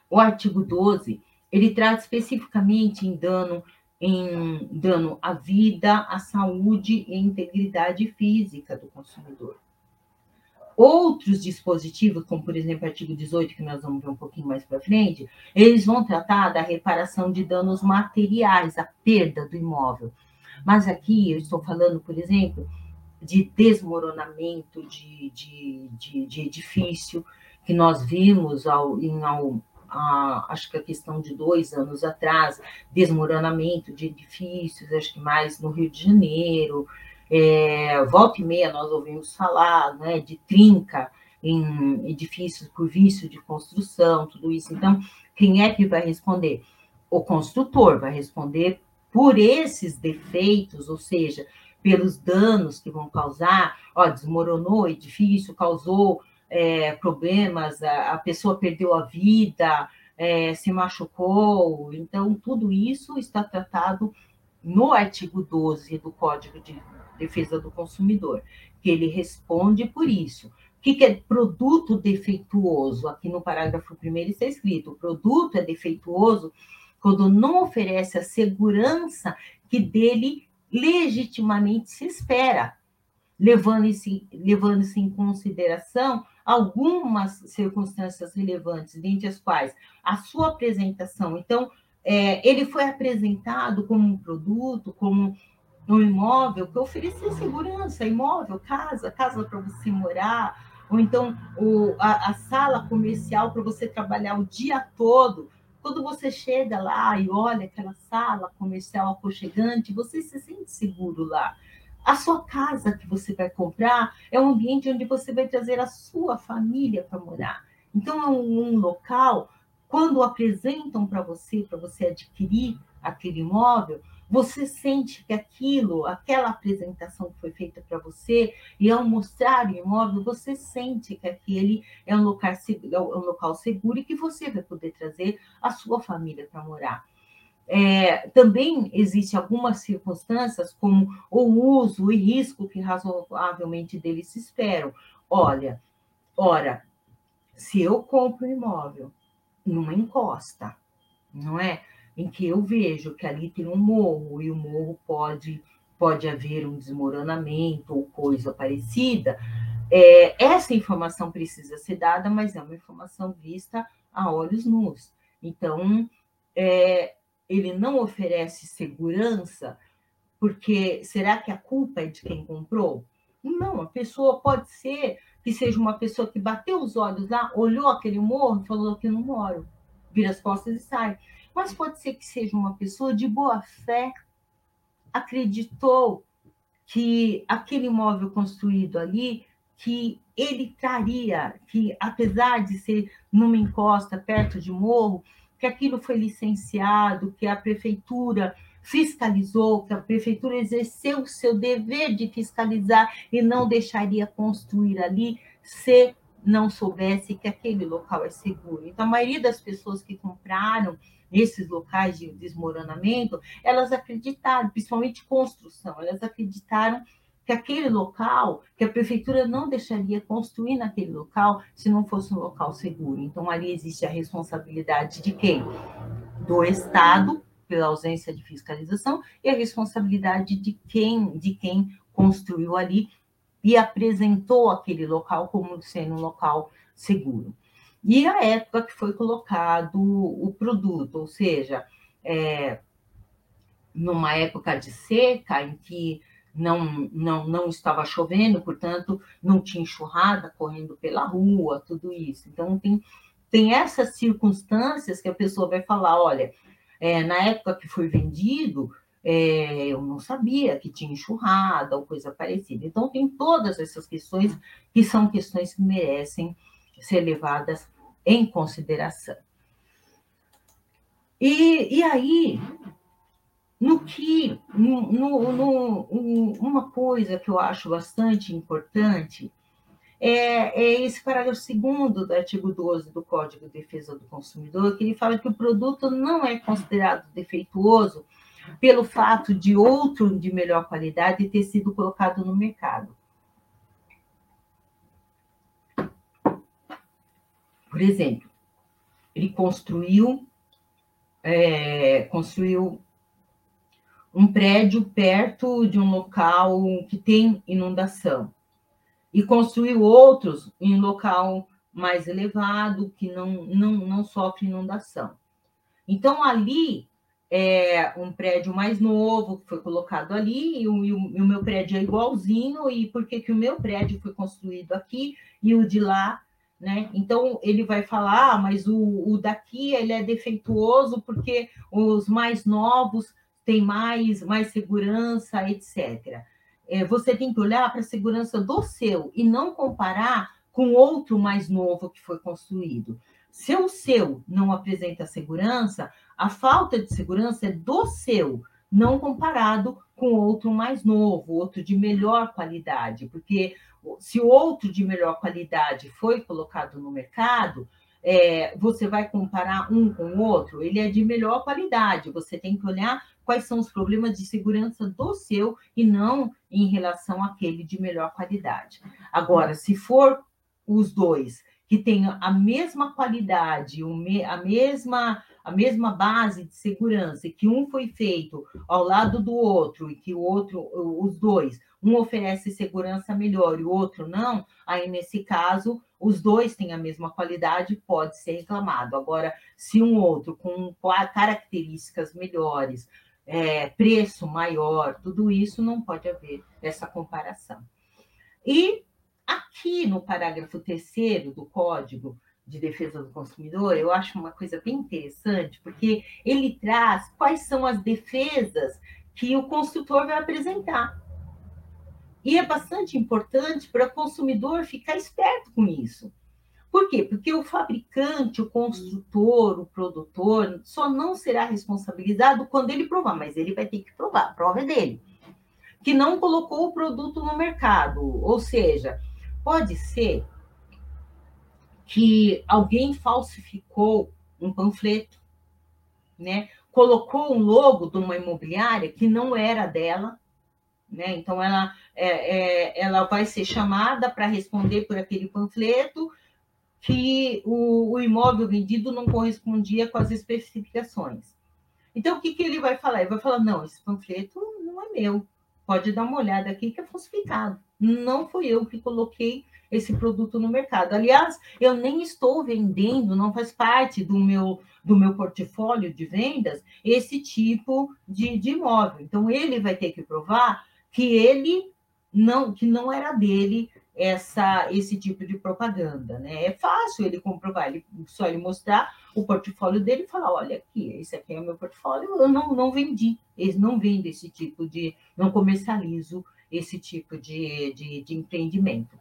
o artigo doze, ele trata especificamente em dano em dano à vida, à saúde e integridade física do consumidor. Outros dispositivos, como por exemplo o artigo dezoito, que nós vamos ver um pouquinho mais para frente, eles vão tratar da reparação de danos materiais, a perda do imóvel. Mas aqui eu estou falando, por exemplo, de desmoronamento de, de, de, de edifício, que nós vimos ao, em ao, a, acho que a questão de dois anos atrás, desmoronamento de edifícios, acho que mais no Rio de Janeiro. É, volta e meia nós ouvimos falar, né, de trinca em edifícios por vício de construção, tudo isso. Então, quem é que vai responder? O construtor vai responder por esses defeitos, ou seja, pelos danos que vão causar. Ó, desmoronou o edifício, causou é, problemas, a, a pessoa perdeu a vida, é, se machucou. Então, tudo isso está tratado no artigo doze do Código de Defesa do Consumidor, que ele responde por isso. O que é produto defeituoso? Aqui no parágrafo primeiro está escrito: o produto é defeituoso quando não oferece a segurança que dele legitimamente se espera, levando-se, levando-se em consideração algumas circunstâncias relevantes, dentre as quais a sua apresentação. Então, é, ele foi apresentado como um produto, como no imóvel, que oferecia segurança, imóvel, casa, casa para você morar, ou então o, a, a sala comercial para você trabalhar o dia todo. Quando você chega lá e olha aquela sala comercial aconchegante, você se sente seguro lá. A sua casa que você vai comprar é um ambiente onde você vai trazer a sua família para morar. Então, é um, um local, quando apresentam para você, para você adquirir aquele imóvel, você sente que aquilo, aquela apresentação que foi feita para você, e ao mostrar o imóvel, você sente que aquele é um local seguro, é um local seguro e que você vai poder trazer a sua família para morar. É, também existem algumas circunstâncias, como o uso e risco que razoavelmente deles se esperam. Olha, ora, se eu compro um imóvel numa encosta, não é? Em que eu vejo que ali tem um morro, e o morro pode, pode haver um desmoronamento ou coisa parecida. É, essa informação precisa ser dada, mas é uma informação vista a olhos nus. Então, é, ele não oferece segurança, porque será que a culpa é de quem comprou? Não, a pessoa pode ser que seja uma pessoa que bateu os olhos lá, olhou aquele morro e falou que eu não moro, vira as costas e sai. Mas pode ser que seja uma pessoa de boa fé, acreditou que aquele imóvel construído ali, que ele traria, que apesar de ser numa encosta perto de morro, que aquilo foi licenciado, que a prefeitura fiscalizou, que a prefeitura exerceu o seu dever de fiscalizar e não deixaria construir ali se não soubesse que aquele local é seguro. Então, a maioria das pessoas que compraram nesses locais de desmoronamento, elas acreditaram, principalmente construção, elas acreditaram que aquele local, que a prefeitura não deixaria construir naquele local se não fosse um local seguro. Então, ali existe a responsabilidade de quem? Do Estado, pela ausência de fiscalização, e a responsabilidade de quem, de quem construiu ali e apresentou aquele local como sendo um local seguro. E a época que foi colocado o produto, ou seja, é, numa época de seca, em que não, não, não estava chovendo, portanto, não tinha enxurrada correndo pela rua, tudo isso. Então, tem, tem essas circunstâncias que a pessoa vai falar, olha, é, na época que foi vendido, é, eu não sabia que tinha enxurrada ou coisa parecida. Então, tem todas essas questões que são questões que merecem ser levadas em consideração. E, e aí, no que, no, no, no, um, uma coisa que eu acho bastante importante é, é esse parágrafo segundo do artigo doze do Código de Defesa do Consumidor, que ele fala que o produto não é considerado defeituoso pelo fato de outro de melhor qualidade ter sido colocado no mercado. Por exemplo, ele construiu, é, construiu um prédio perto de um local que tem inundação e construiu outros em local mais elevado, que não, não, não sofre inundação. Então, ali é um prédio mais novo que foi colocado ali, e o, e o meu prédio é igualzinho, e por que que o meu prédio foi construído aqui e o de lá, né? Então, ele vai falar, ah, mas o, o daqui ele é defeituoso porque os mais novos têm mais, mais segurança, etcétera. É, você tem que olhar para a segurança do seu e não comparar com outro mais novo que foi construído. Se o seu não apresenta segurança, a falta de segurança é do seu, não comparado com outro mais novo, outro de melhor qualidade, porque se o outro de melhor qualidade foi colocado no mercado, é, você vai comparar um com o outro, ele é de melhor qualidade, você tem que olhar quais são os problemas de segurança do seu e não em relação àquele de melhor qualidade. Agora, se for os dois que têm a mesma qualidade, a mesma, a mesma base de segurança, que um foi feito ao lado do outro e que o outro, os dois, um oferece segurança melhor e o outro não, aí nesse caso os dois têm a mesma qualidade, pode ser reclamado. Agora, se um outro com características melhores, é, preço maior, tudo isso não pode haver essa comparação. E aqui no parágrafo terceiro do Código de Defesa do Consumidor, eu acho uma coisa bem interessante, porque ele traz quais são as defesas que o construtor vai apresentar. E é bastante importante para o consumidor ficar esperto com isso. Por quê? Porque o fabricante, o construtor, o produtor só não será responsabilizado quando ele provar, mas ele vai ter que provar, a prova é dele, que não colocou o produto no mercado. Ou seja, pode ser que alguém falsificou um panfleto, né? Colocou um logo de uma imobiliária que não era dela, né? Então, ela, é, é, ela vai ser chamada para responder por aquele panfleto que o, o imóvel vendido não correspondia com as especificações. Então, o que, que ele vai falar? Ele vai falar, não, esse panfleto não é meu. Pode dar uma olhada aqui que é falsificado. Não fui eu que coloquei esse produto no mercado. Aliás, eu nem estou vendendo, não faz parte do meu, do meu portfólio de vendas esse tipo de, de imóvel. Então, ele vai ter que provar que ele não, que não era dele essa, esse tipo de propaganda, né? É fácil ele comprovar, ele, só ele mostrar o portfólio dele e falar, olha aqui, esse aqui é o meu portfólio, eu não, não vendi, eles não vendem esse tipo de, não comercializo esse tipo de, de, de empreendimento.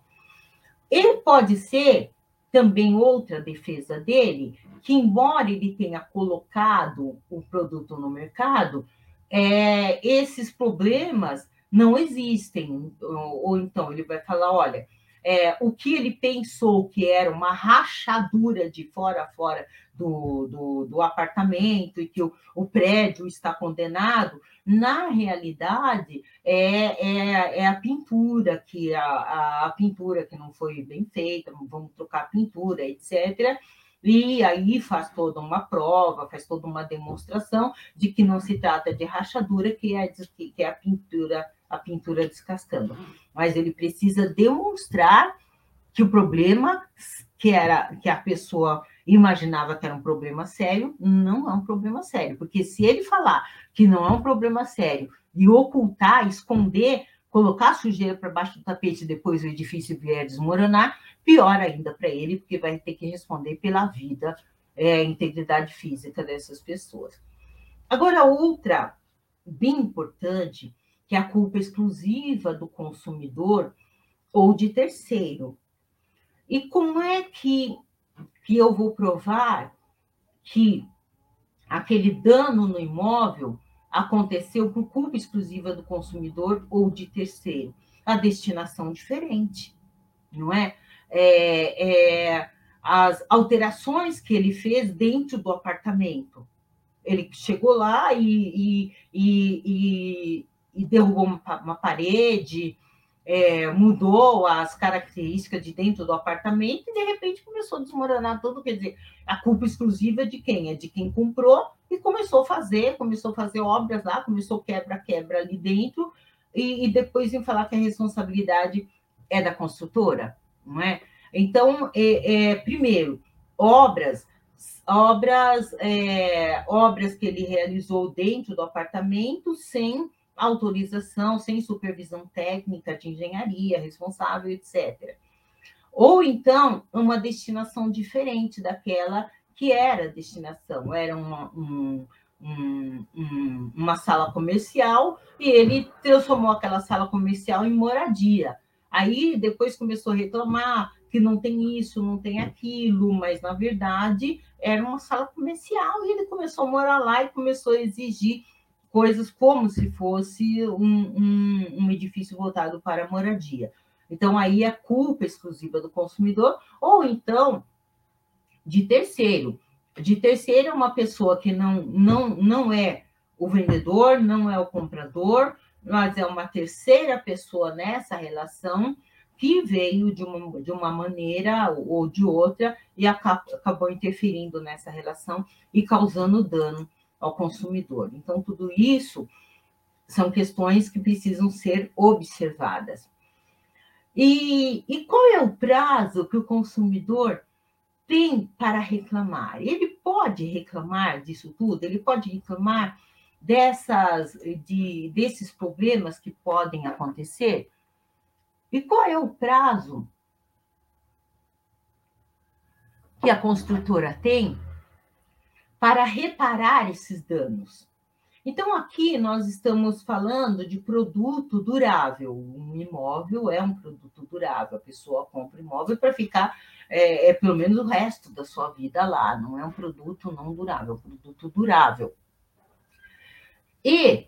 Ele pode ser também outra defesa dele, que embora ele tenha colocado o produto no mercado, é, esses problemas não existem, ou então ele vai falar, olha, é, o que ele pensou que era uma rachadura de fora a fora do, do, do apartamento e que o, o prédio está condenado, na realidade é, é, é a pintura, que a, a, a pintura que não foi bem feita, vamos trocar a pintura, etcétera. E aí faz toda uma prova, faz toda uma demonstração de que não se trata de rachadura, que é, que é a pintura, a pintura descascando. Mas ele precisa demonstrar que o problema que, era, que a pessoa imaginava que era um problema sério, não é um problema sério. Porque se ele falar que não é um problema sério e ocultar, esconder, colocar sujeira para baixo do tapete e depois o edifício vier desmoronar, pior ainda para ele, porque vai ter que responder pela vida, é, integridade física dessas pessoas. Agora, outra bem importante, que é a culpa exclusiva do consumidor ou de terceiro. E como é que, que eu vou provar que aquele dano no imóvel aconteceu por culpa exclusiva do consumidor ou de terceiro? A destinação diferente, não é? É, é as alterações que ele fez dentro do apartamento. Ele chegou lá e, e, e, e, e derrubou uma, uma parede, é, mudou as características de dentro do apartamento e, de repente, começou a desmoronar tudo. Quer dizer, a culpa exclusiva é de quem? É de quem comprou e começou a fazer, começou a fazer obras lá, começou quebra-quebra ali dentro e, e depois vem falar que a responsabilidade é da construtora, não é? Então, é, é, primeiro, obras, obras, é, obras que ele realizou dentro do apartamento sem autorização, sem supervisão técnica de engenharia, responsável, etcétera. Ou então, uma destinação diferente daquela que era a destinação, era uma, um, um, um, uma sala comercial e ele transformou aquela sala comercial em moradia. Aí depois começou a reclamar que não tem isso, não tem aquilo, mas na verdade era uma sala comercial e ele começou a morar lá e começou a exigir coisas como se fosse um, um, um edifício voltado para a moradia. Então, aí a culpa exclusiva do consumidor, ou então de terceiro. De terceiro é uma pessoa que não, não, não é o vendedor, não é o comprador, mas é uma terceira pessoa nessa relação que veio de uma, de uma maneira ou de outra e acabou interferindo nessa relação e causando dano ao consumidor. Então, tudo isso são questões que precisam ser observadas. E, e qual é o prazo que o consumidor tem para reclamar? Ele pode reclamar disso tudo? Ele pode reclamar dessas, de, desses problemas que podem acontecer? E qual é o prazo que a construtora tem para reparar esses danos? Então, aqui nós estamos falando de produto durável. Um imóvel é um produto durável. A pessoa compra imóvel para ficar, é, é, pelo menos, o resto da sua vida lá. Não é um produto não durável, é um produto durável. E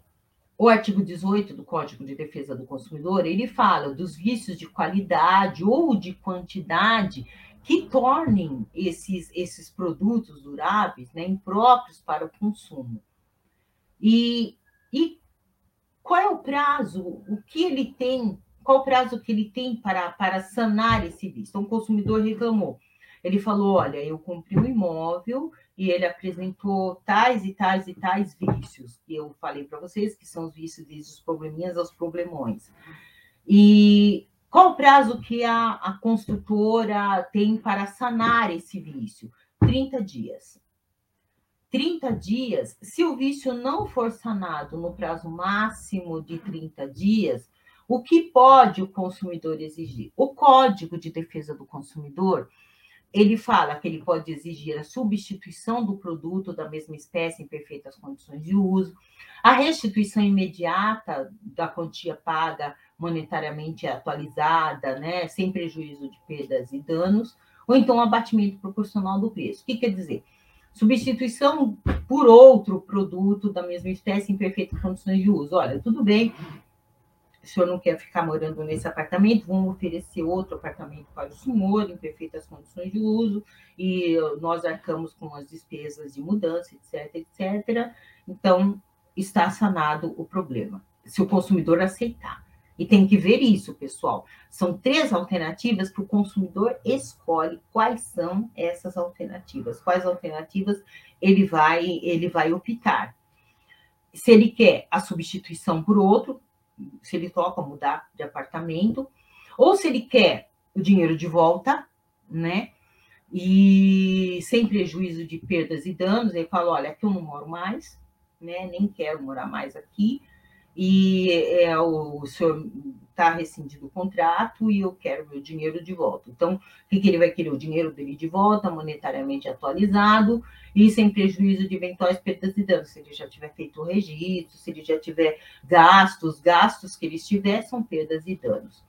o artigo dezoito do Código de Defesa do Consumidor, ele fala dos vícios de qualidade ou de quantidade que tornem esses, esses produtos duráveis, né, impróprios para o consumo. E, e qual é o prazo, o que ele tem, qual o prazo que ele tem para, para sanar esse vício? Então, o consumidor reclamou. Ele falou, olha, eu comprei um imóvel e ele apresentou tais e tais e tais vícios, que eu falei para vocês, que são os vícios, vícios, probleminhas aos problemões. E qual o prazo que a, a construtora tem para sanar esse vício? trinta dias. trinta dias, se o vício não for sanado no prazo máximo de trinta dias, o que pode o consumidor exigir? O Código de Defesa do Consumidor, ele fala que ele pode exigir a substituição do produto da mesma espécie em perfeitas condições de uso, a restituição imediata da quantia paga monetariamente atualizada, né, sem prejuízo de perdas e danos, ou então abatimento proporcional do preço. O que quer dizer? Substituição por outro produto da mesma espécie em perfeitas condições de uso. Olha, tudo bem, o senhor não quer ficar morando nesse apartamento, vamos oferecer outro apartamento para o senhor, em perfeitas condições de uso, e nós arcamos com as despesas de mudança, etc, etcétera. Então, está sanado o problema, se o consumidor aceitar. E tem que ver isso, pessoal. São três alternativas que o consumidor escolhe quais são essas alternativas, quais alternativas ele vai, ele vai optar. Se ele quer a substituição por outro, se ele topa mudar de apartamento, ou se ele quer o dinheiro de volta, né? E sem prejuízo de perdas e danos, ele fala, olha, aqui eu não moro mais, né? Nem quero morar mais aqui, e é, o, o senhor está rescindido o contrato e eu quero meu dinheiro de volta. Então, o que, que ele vai querer? O dinheiro dele de volta, monetariamente atualizado e sem prejuízo de eventuais perdas e danos. Se ele já tiver feito o registro, se ele já tiver gastos, gastos que ele tiver são perdas e danos.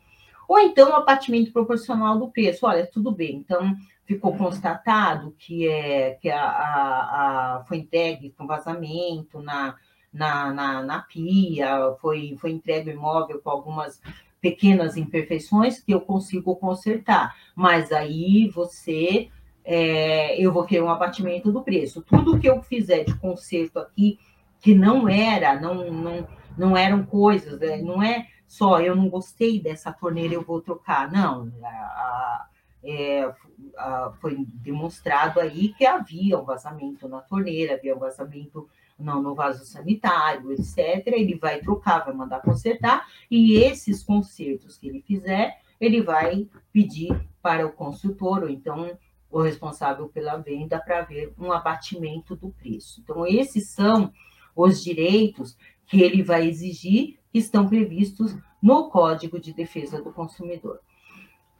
Ou então, abatimento proporcional do preço. Olha, tudo bem, então ficou constatado que, é, que a, a, a foi entregue com vazamento na... Na, na, na pia, foi, foi entregue o imóvel com algumas pequenas imperfeições que eu consigo consertar, mas aí você, é, eu vou querer um abatimento do preço. Tudo que eu fizer de conserto aqui, que não era, não, não, não eram coisas, não é só eu não gostei dessa torneira, eu vou trocar. Não, a, é, a, foi demonstrado aí que havia um vazamento na torneira, havia um vazamento no, no vaso sanitário, etcétera. Ele vai trocar, vai mandar consertar, e esses consertos que ele fizer, ele vai pedir para o consultor, ou então o responsável pela venda, para haver um abatimento do preço. Então, esses são os direitos que ele vai exigir, que estão previstos no Código de Defesa do Consumidor.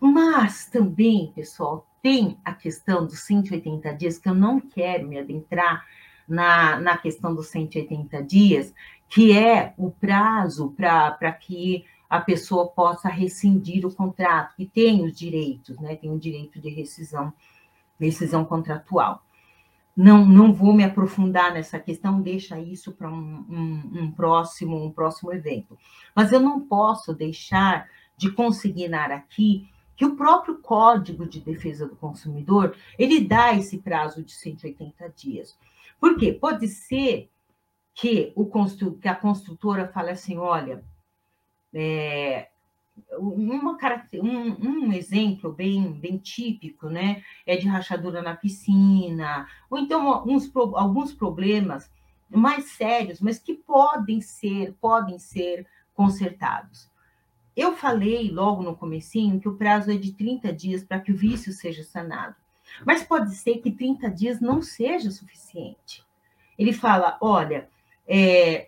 Mas também, pessoal, tem a questão dos cento e oitenta dias, que eu não quero me adentrar na, na questão dos cento e oitenta dias, que é o prazo para para que a pessoa possa rescindir o contrato, e tem os direitos, né? Tem o direito de rescisão, rescisão contratual. Não, não vou me aprofundar nessa questão, deixa isso para um, um, um, próximo, um próximo evento. Mas eu não posso deixar de consignar aqui que o próprio Código de Defesa do Consumidor, ele dá esse prazo de cento e oitenta dias. Por quê? Pode ser que, o constru... que a construtora fale assim, olha... É, uma, um, um exemplo bem, bem típico, né, é de rachadura na piscina, ou então uns, alguns problemas mais sérios, mas que podem ser, podem ser consertados. Eu falei logo no comecinho que o prazo é de trinta dias para que o vício seja sanado, mas pode ser que trinta dias não seja suficiente. Ele fala, olha... É,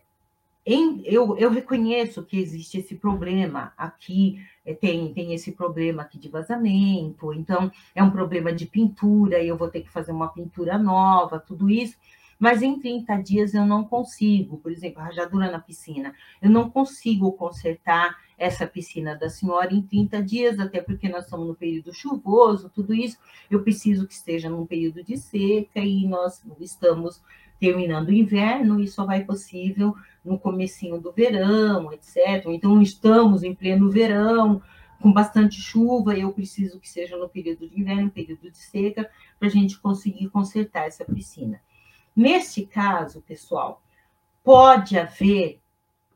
Em, eu, eu reconheço que existe esse problema aqui, tem, tem esse problema aqui de vazamento, então é um problema de pintura, e eu vou ter que fazer uma pintura nova, tudo isso, mas em trinta dias eu não consigo, por exemplo, rajadura na piscina, eu não consigo consertar essa piscina da senhora em trinta dias, até porque nós estamos no período chuvoso, tudo isso, eu preciso que esteja num período de seca, e nós estamos terminando o inverno, e só vai possível no comecinho do verão, etcétera. Então, estamos em pleno verão, com bastante chuva, e eu preciso que seja no período de inverno, período de seca, para a gente conseguir consertar essa piscina. Neste caso, pessoal, pode haver,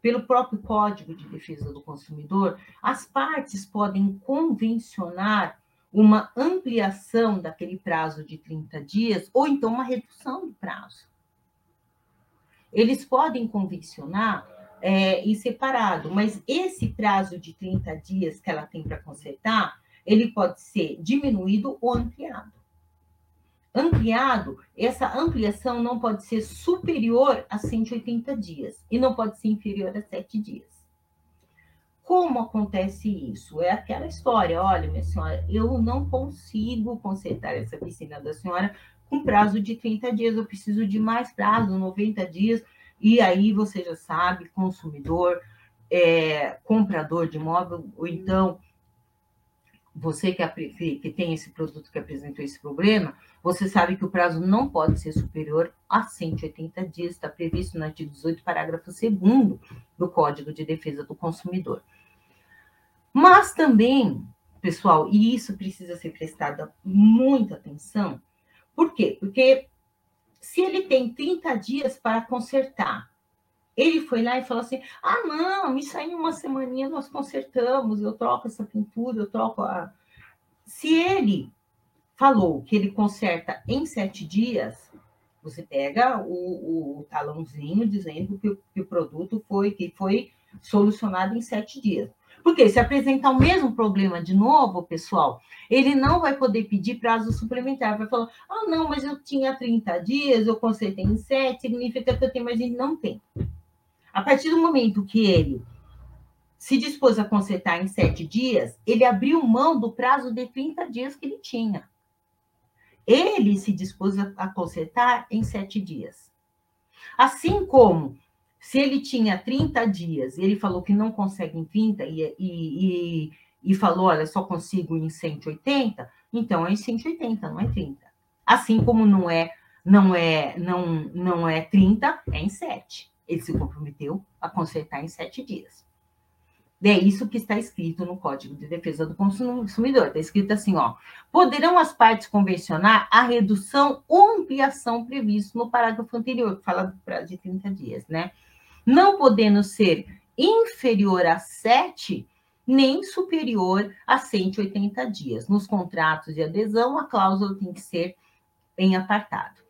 pelo próprio Código de Defesa do Consumidor, as partes podem convencionar uma ampliação daquele prazo de trinta dias, ou então uma redução do prazo. Eles podem convencionar é, em separado, mas esse prazo de trinta dias que ela tem para consertar, ele pode ser diminuído ou ampliado. Ampliado, essa ampliação não pode ser superior a cento e oitenta dias e não pode ser inferior a sete dias. Como acontece isso? É aquela história, olha, minha senhora, eu não consigo consertar essa piscina da senhora com prazo de trinta dias, eu preciso de mais prazo, noventa dias, e aí você já sabe, consumidor, é, comprador de imóvel, ou então você que, que tem esse produto que apresentou esse problema, você sabe que o prazo não pode ser superior a cento e oitenta dias, está previsto no artigo dezoito, parágrafo segundo do Código de Defesa do Consumidor. Mas também, pessoal, e isso precisa ser prestada muita atenção. Por quê? Porque se ele tem trinta dias para consertar, ele foi lá e falou assim, ah, não, isso aí em uma semaninha nós consertamos, eu troco essa pintura, eu troco a... Se ele falou que ele conserta em sete dias, você pega o, o talãozinho dizendo que, que o produto foi, que foi solucionado em sete dias. Porque se apresentar o mesmo problema de novo, pessoal, ele não vai poder pedir prazo suplementar. Vai falar, ah, não, mas eu tinha trinta dias, eu consertei em sete, significa que eu tenho, mas ele não tem. A partir do momento que ele se dispôs a consertar em sete dias, ele abriu mão do prazo de trinta dias que ele tinha. Ele se dispôs a consertar em sete dias. Assim como... Se ele tinha trinta dias, ele falou que não consegue em trinta e, e, e falou, olha, só consigo em cento e oitenta, então é em cento e oitenta, não é trinta. Assim como não é, não é, não, não é trinta, é em sete. Ele se comprometeu a consertar em sete dias. E é isso que está escrito no Código de Defesa do Consumidor. Está escrito assim, ó, poderão as partes convencionar a redução ou ampliação prevista no parágrafo anterior, que fala de trinta dias, né? Não podendo ser inferior a sete, nem superior a cento e oitenta dias. Nos contratos de adesão, a cláusula tem que ser em apartado.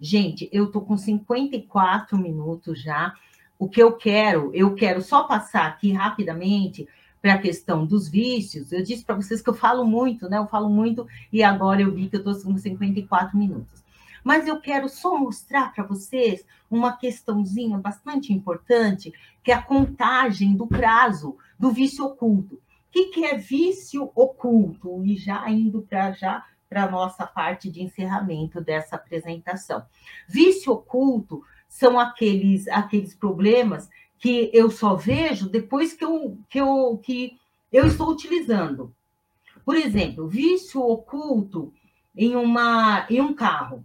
Gente, eu estou com cinquenta e quatro minutos já. O que eu quero, eu quero só passar aqui rapidamente para a questão dos vícios. Eu disse para vocês que eu falo muito, né? Eu falo muito e agora eu vi que eu estou com cinquenta e quatro minutos. Mas eu quero só mostrar para vocês uma questãozinha bastante importante, que é a contagem do prazo do vício oculto. O que, que é vício oculto? E já indo para já para a nossa parte de encerramento dessa apresentação. Vício oculto são aqueles, aqueles problemas que eu só vejo depois que eu, que, eu, que eu estou utilizando. Por exemplo, vício oculto em, uma, em um carro.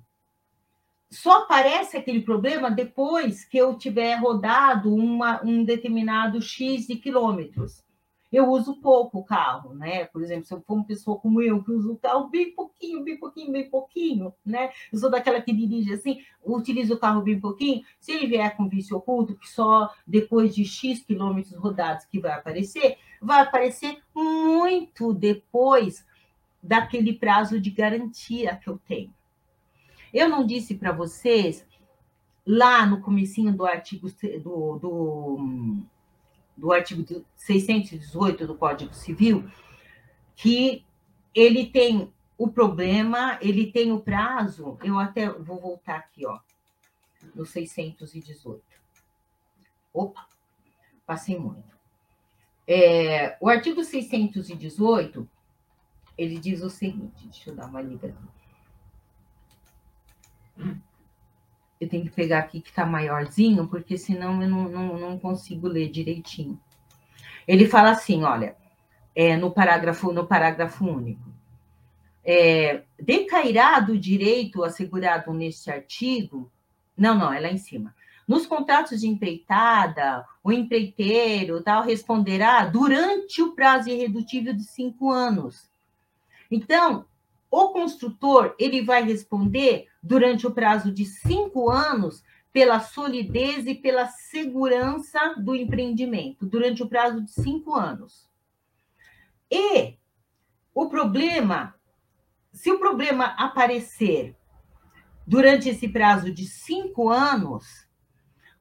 Só aparece aquele problema depois que eu tiver rodado uma, um determinado X de quilômetros. Eu uso pouco o carro, né? Por exemplo, se eu for uma pessoa como eu, que uso o carro bem pouquinho, bem pouquinho, bem pouquinho, né? Eu sou daquela que dirige assim, utilizo o carro bem pouquinho. Se ele vier com vício oculto, que só depois de X quilômetros rodados que vai aparecer, vai aparecer muito depois daquele prazo de garantia que eu tenho. Eu não disse para vocês, lá no comecinho do artigo do, do, do artigo seiscentos e dezoito do Código Civil, que ele tem o problema, ele tem o prazo, eu até vou voltar aqui, ó, no seiscentos e dezoito. Opa, passei muito. É, o artigo seiscentos e dezoito, ele diz o seguinte, deixa eu dar uma ligada aqui. Eu tenho que pegar aqui que está maiorzinho, porque senão eu não, não, não consigo ler direitinho. Ele fala assim, olha, é, no, parágrafo, no parágrafo único. É, decairá do direito assegurado neste artigo... Não, não, é lá em cima. Nos contratos de empreitada, o empreiteiro tal, responderá durante o prazo irredutível de cinco anos. Então... O construtor, ele vai responder durante o prazo de cinco anos pela solidez e pela segurança do empreendimento, durante o prazo de cinco anos. E o problema, se o problema aparecer durante esse prazo de cinco anos,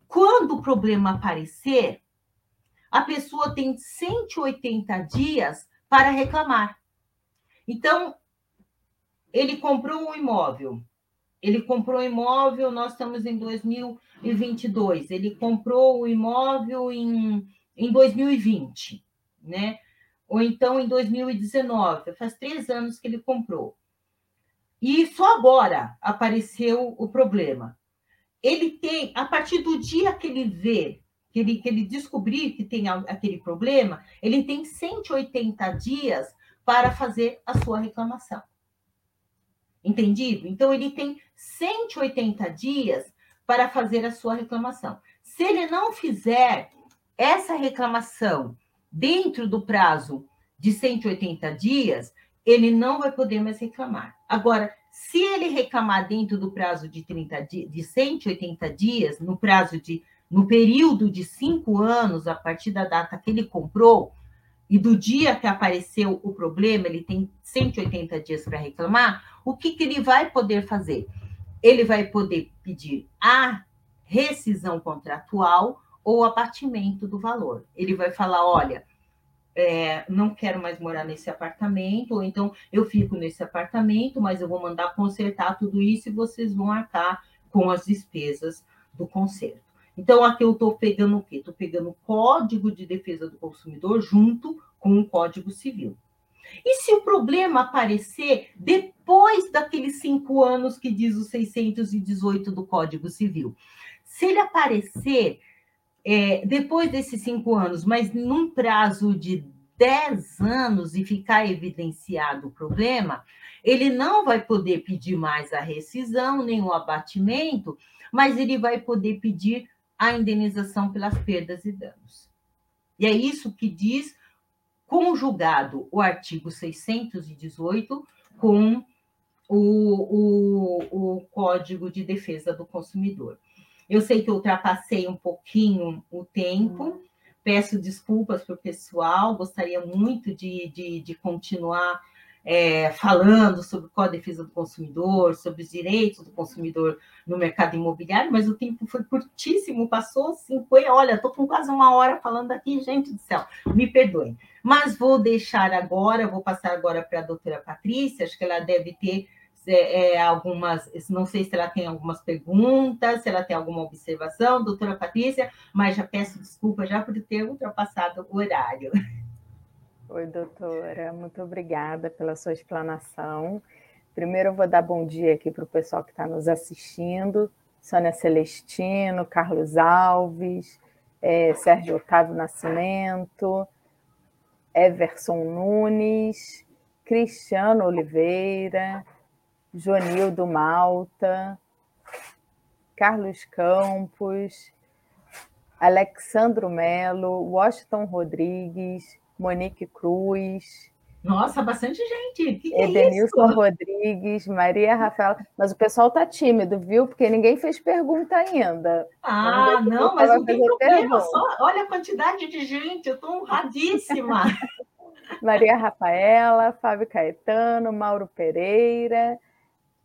quando o problema aparecer, a pessoa tem cento e oitenta dias para reclamar. Então, ele comprou um imóvel, ele comprou um imóvel, nós estamos em dois mil e vinte e dois, ele comprou o imóvel em, em dois mil e vinte, né? Ou então em dois mil e dezenove, faz três anos que ele comprou. E só agora apareceu o problema. Ele tem, a partir do dia que ele vê, que ele, que ele descobrir que tem aquele problema, ele tem cento e oitenta dias para fazer a sua reclamação. Entendido? Então, ele tem cento e oitenta dias para fazer a sua reclamação. Se ele não fizer essa reclamação dentro do prazo de cento e oitenta dias, ele não vai poder mais reclamar. Agora, se ele reclamar dentro do prazo de, trinta, de cento e oitenta dias, no prazo de, no período de cinco anos, a partir da data que ele comprou, e do dia que apareceu o problema, ele tem cento e oitenta dias para reclamar, o que, que ele vai poder fazer? Ele vai poder pedir a rescisão contratual ou abatimento do valor. Ele vai falar, olha, é, não quero mais morar nesse apartamento, ou então eu fico nesse apartamento, mas eu vou mandar consertar tudo isso e vocês vão arcar com as despesas do conserto. Então, aqui eu estou pegando o quê? Estou pegando o Código de Defesa do Consumidor junto com o Código Civil. E se o problema aparecer depois daqueles cinco anos que diz o seiscentos e dezoito do Código Civil? Se ele aparecer é, depois desses cinco anos, mas num prazo de dez anos e ficar evidenciado o problema, ele não vai poder pedir mais a rescisão, nem o abatimento, mas ele vai poder pedir a indenização pelas perdas e danos. E é isso que diz, conjugado o artigo seiscentos e dezoito com o, o, o Código de Defesa do Consumidor. Eu sei que eu ultrapassei um pouquinho o tempo, peço desculpas para o pessoal, gostaria muito de, de, de continuar é, falando sobre o Código de Defesa do Consumidor, sobre os direitos do consumidor no mercado imobiliário, mas o tempo foi curtíssimo, passou cinco, olha, estou com quase uma hora falando aqui, gente do céu, me perdoem. Mas vou deixar agora, vou passar agora para a doutora Patrícia, acho que ela deve ter é, é, algumas, não sei se ela tem algumas perguntas, se ela tem alguma observação, doutora Patrícia, mas já peço desculpa já por ter ultrapassado o horário. Oi, doutora, muito obrigada pela sua explanação. Primeiro eu vou dar bom dia aqui para o pessoal que está nos assistindo, Sônia Celestino, Carlos Alves, é, Sérgio Otávio Nascimento, Everson Nunes, Cristiano Oliveira, Joanildo Malta, Carlos Campos, Alexandro Melo, Washington Rodrigues, Monique Cruz. Nossa, bastante gente. Que que Edenilson é isso? Rodrigues, Maria Rafaela. Mas o pessoal está tímido, viu? Porque ninguém fez pergunta ainda. Ah, não, não mas não tem problema. Só, olha a quantidade de gente, eu estou honradíssima. Maria Rafaela, Fábio Caetano, Mauro Pereira.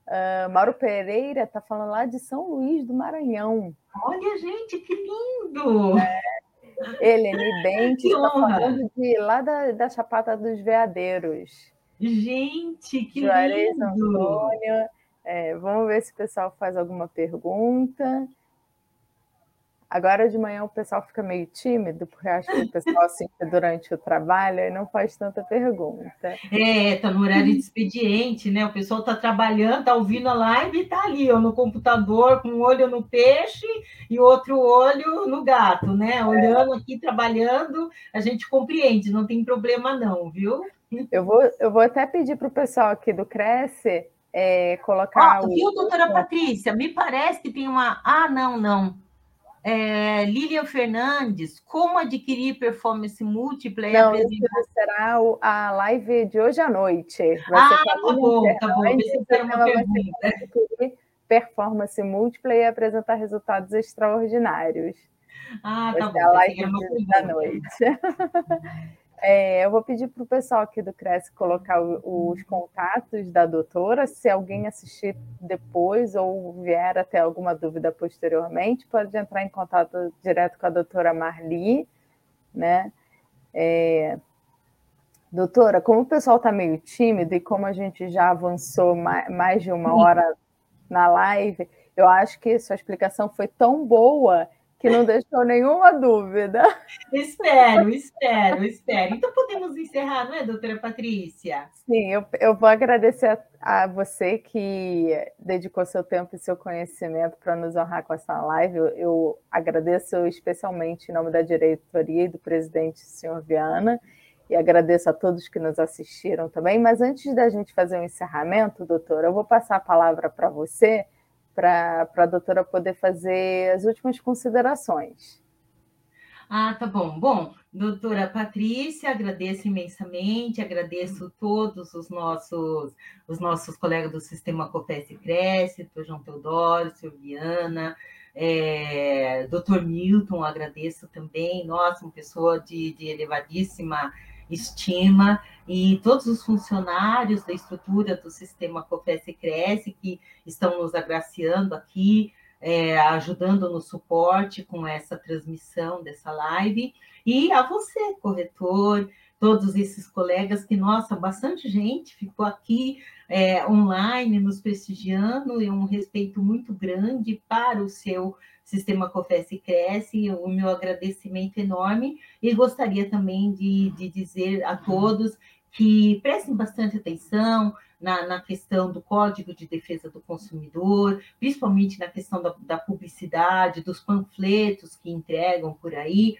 Uh, Mauro Pereira está falando lá de São Luís do Maranhão. Olha, gente, que lindo! É. Eleni Bentes está falando de, lá da, da Chapada dos Veadeiros. Gente, que Juarez, lindo! Antônio. É, vamos ver se o pessoal faz alguma pergunta. Agora de manhã o pessoal fica meio tímido, porque acho que o pessoal assim, durante o trabalho e não faz tanta pergunta. É, está no horário de expediente, né? O pessoal está trabalhando, está ouvindo a live e está ali, ó, no computador, com um olho no peixe e outro olho no gato, né? Olhando aqui, trabalhando, a gente compreende, não tem problema não, viu? Eu vou, eu vou até pedir para o pessoal aqui do Cresce é, colocar... Ah, viu, o... doutora Patrícia? Me parece que tem uma... Ah, não, não. É, Lilian Fernandes, como adquirir performance múltipla? E não, isso será a live de hoje à noite. Vai ah, ser tá bom, tá bom. Uma pergunta. Performance múltipla e apresentar resultados extraordinários. Ah, vai tá bom. A live da noite. É, eu vou pedir para o pessoal aqui do Cresce colocar o, os contatos da doutora, se alguém assistir depois ou vier até alguma dúvida posteriormente, pode entrar em contato direto com a doutora Marli, né? É, doutora, como o pessoal está meio tímido e como a gente já avançou mais, mais de uma hora na live, eu acho que sua explicação foi tão boa que não deixou nenhuma dúvida. Espero, espero, espero. Então podemos encerrar, não é, doutora Patrícia? Sim, eu, eu vou agradecer a, a você que dedicou seu tempo e seu conhecimento para nos honrar com essa live. Eu, eu agradeço especialmente em nome da diretoria e do presidente, senhor Viana, e agradeço a todos que nos assistiram também. Mas antes da gente fazer o um encerramento, doutora, eu vou passar a palavra para você, para a doutora poder fazer as últimas considerações. Ah, tá bom. Bom, doutora Patrícia, agradeço imensamente, agradeço todos os nossos, os nossos colegas do Sistema Cofeci e Cresce, doutor João Teodoro, senhor Viana, é, doutor Milton, agradeço também, nossa, uma pessoa de, de elevadíssima estima, e todos os funcionários da estrutura do Sistema Cofeci e Cresce que estão nos agraciando aqui, é, ajudando no suporte com essa transmissão dessa live, e a você, corretor, todos esses colegas que, nossa, bastante gente ficou aqui é, online nos prestigiando, e um respeito muito grande para o seu Sistema Cofeci e Cresce, o meu agradecimento enorme, e gostaria também de, de dizer a todos que prestem bastante atenção na, na questão do Código de Defesa do Consumidor, principalmente na questão da, da publicidade, dos panfletos que entregam por aí,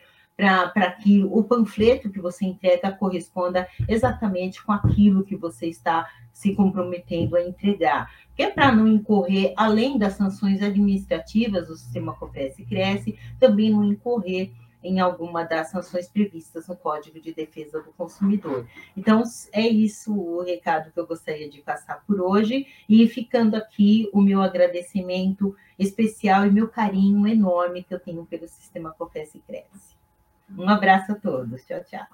para que o panfleto que você entrega corresponda exatamente com aquilo que você está se comprometendo a entregar. Que é para não incorrer, além das sanções administrativas, o Sistema Cofeci e Cresce, também não incorrer em alguma das sanções previstas no Código de Defesa do Consumidor. Então, é isso o recado que eu gostaria de passar por hoje, e ficando aqui o meu agradecimento especial e meu carinho enorme que eu tenho pelo Sistema Cofeci e Cresce. Um abraço a todos. Tchau, tchau.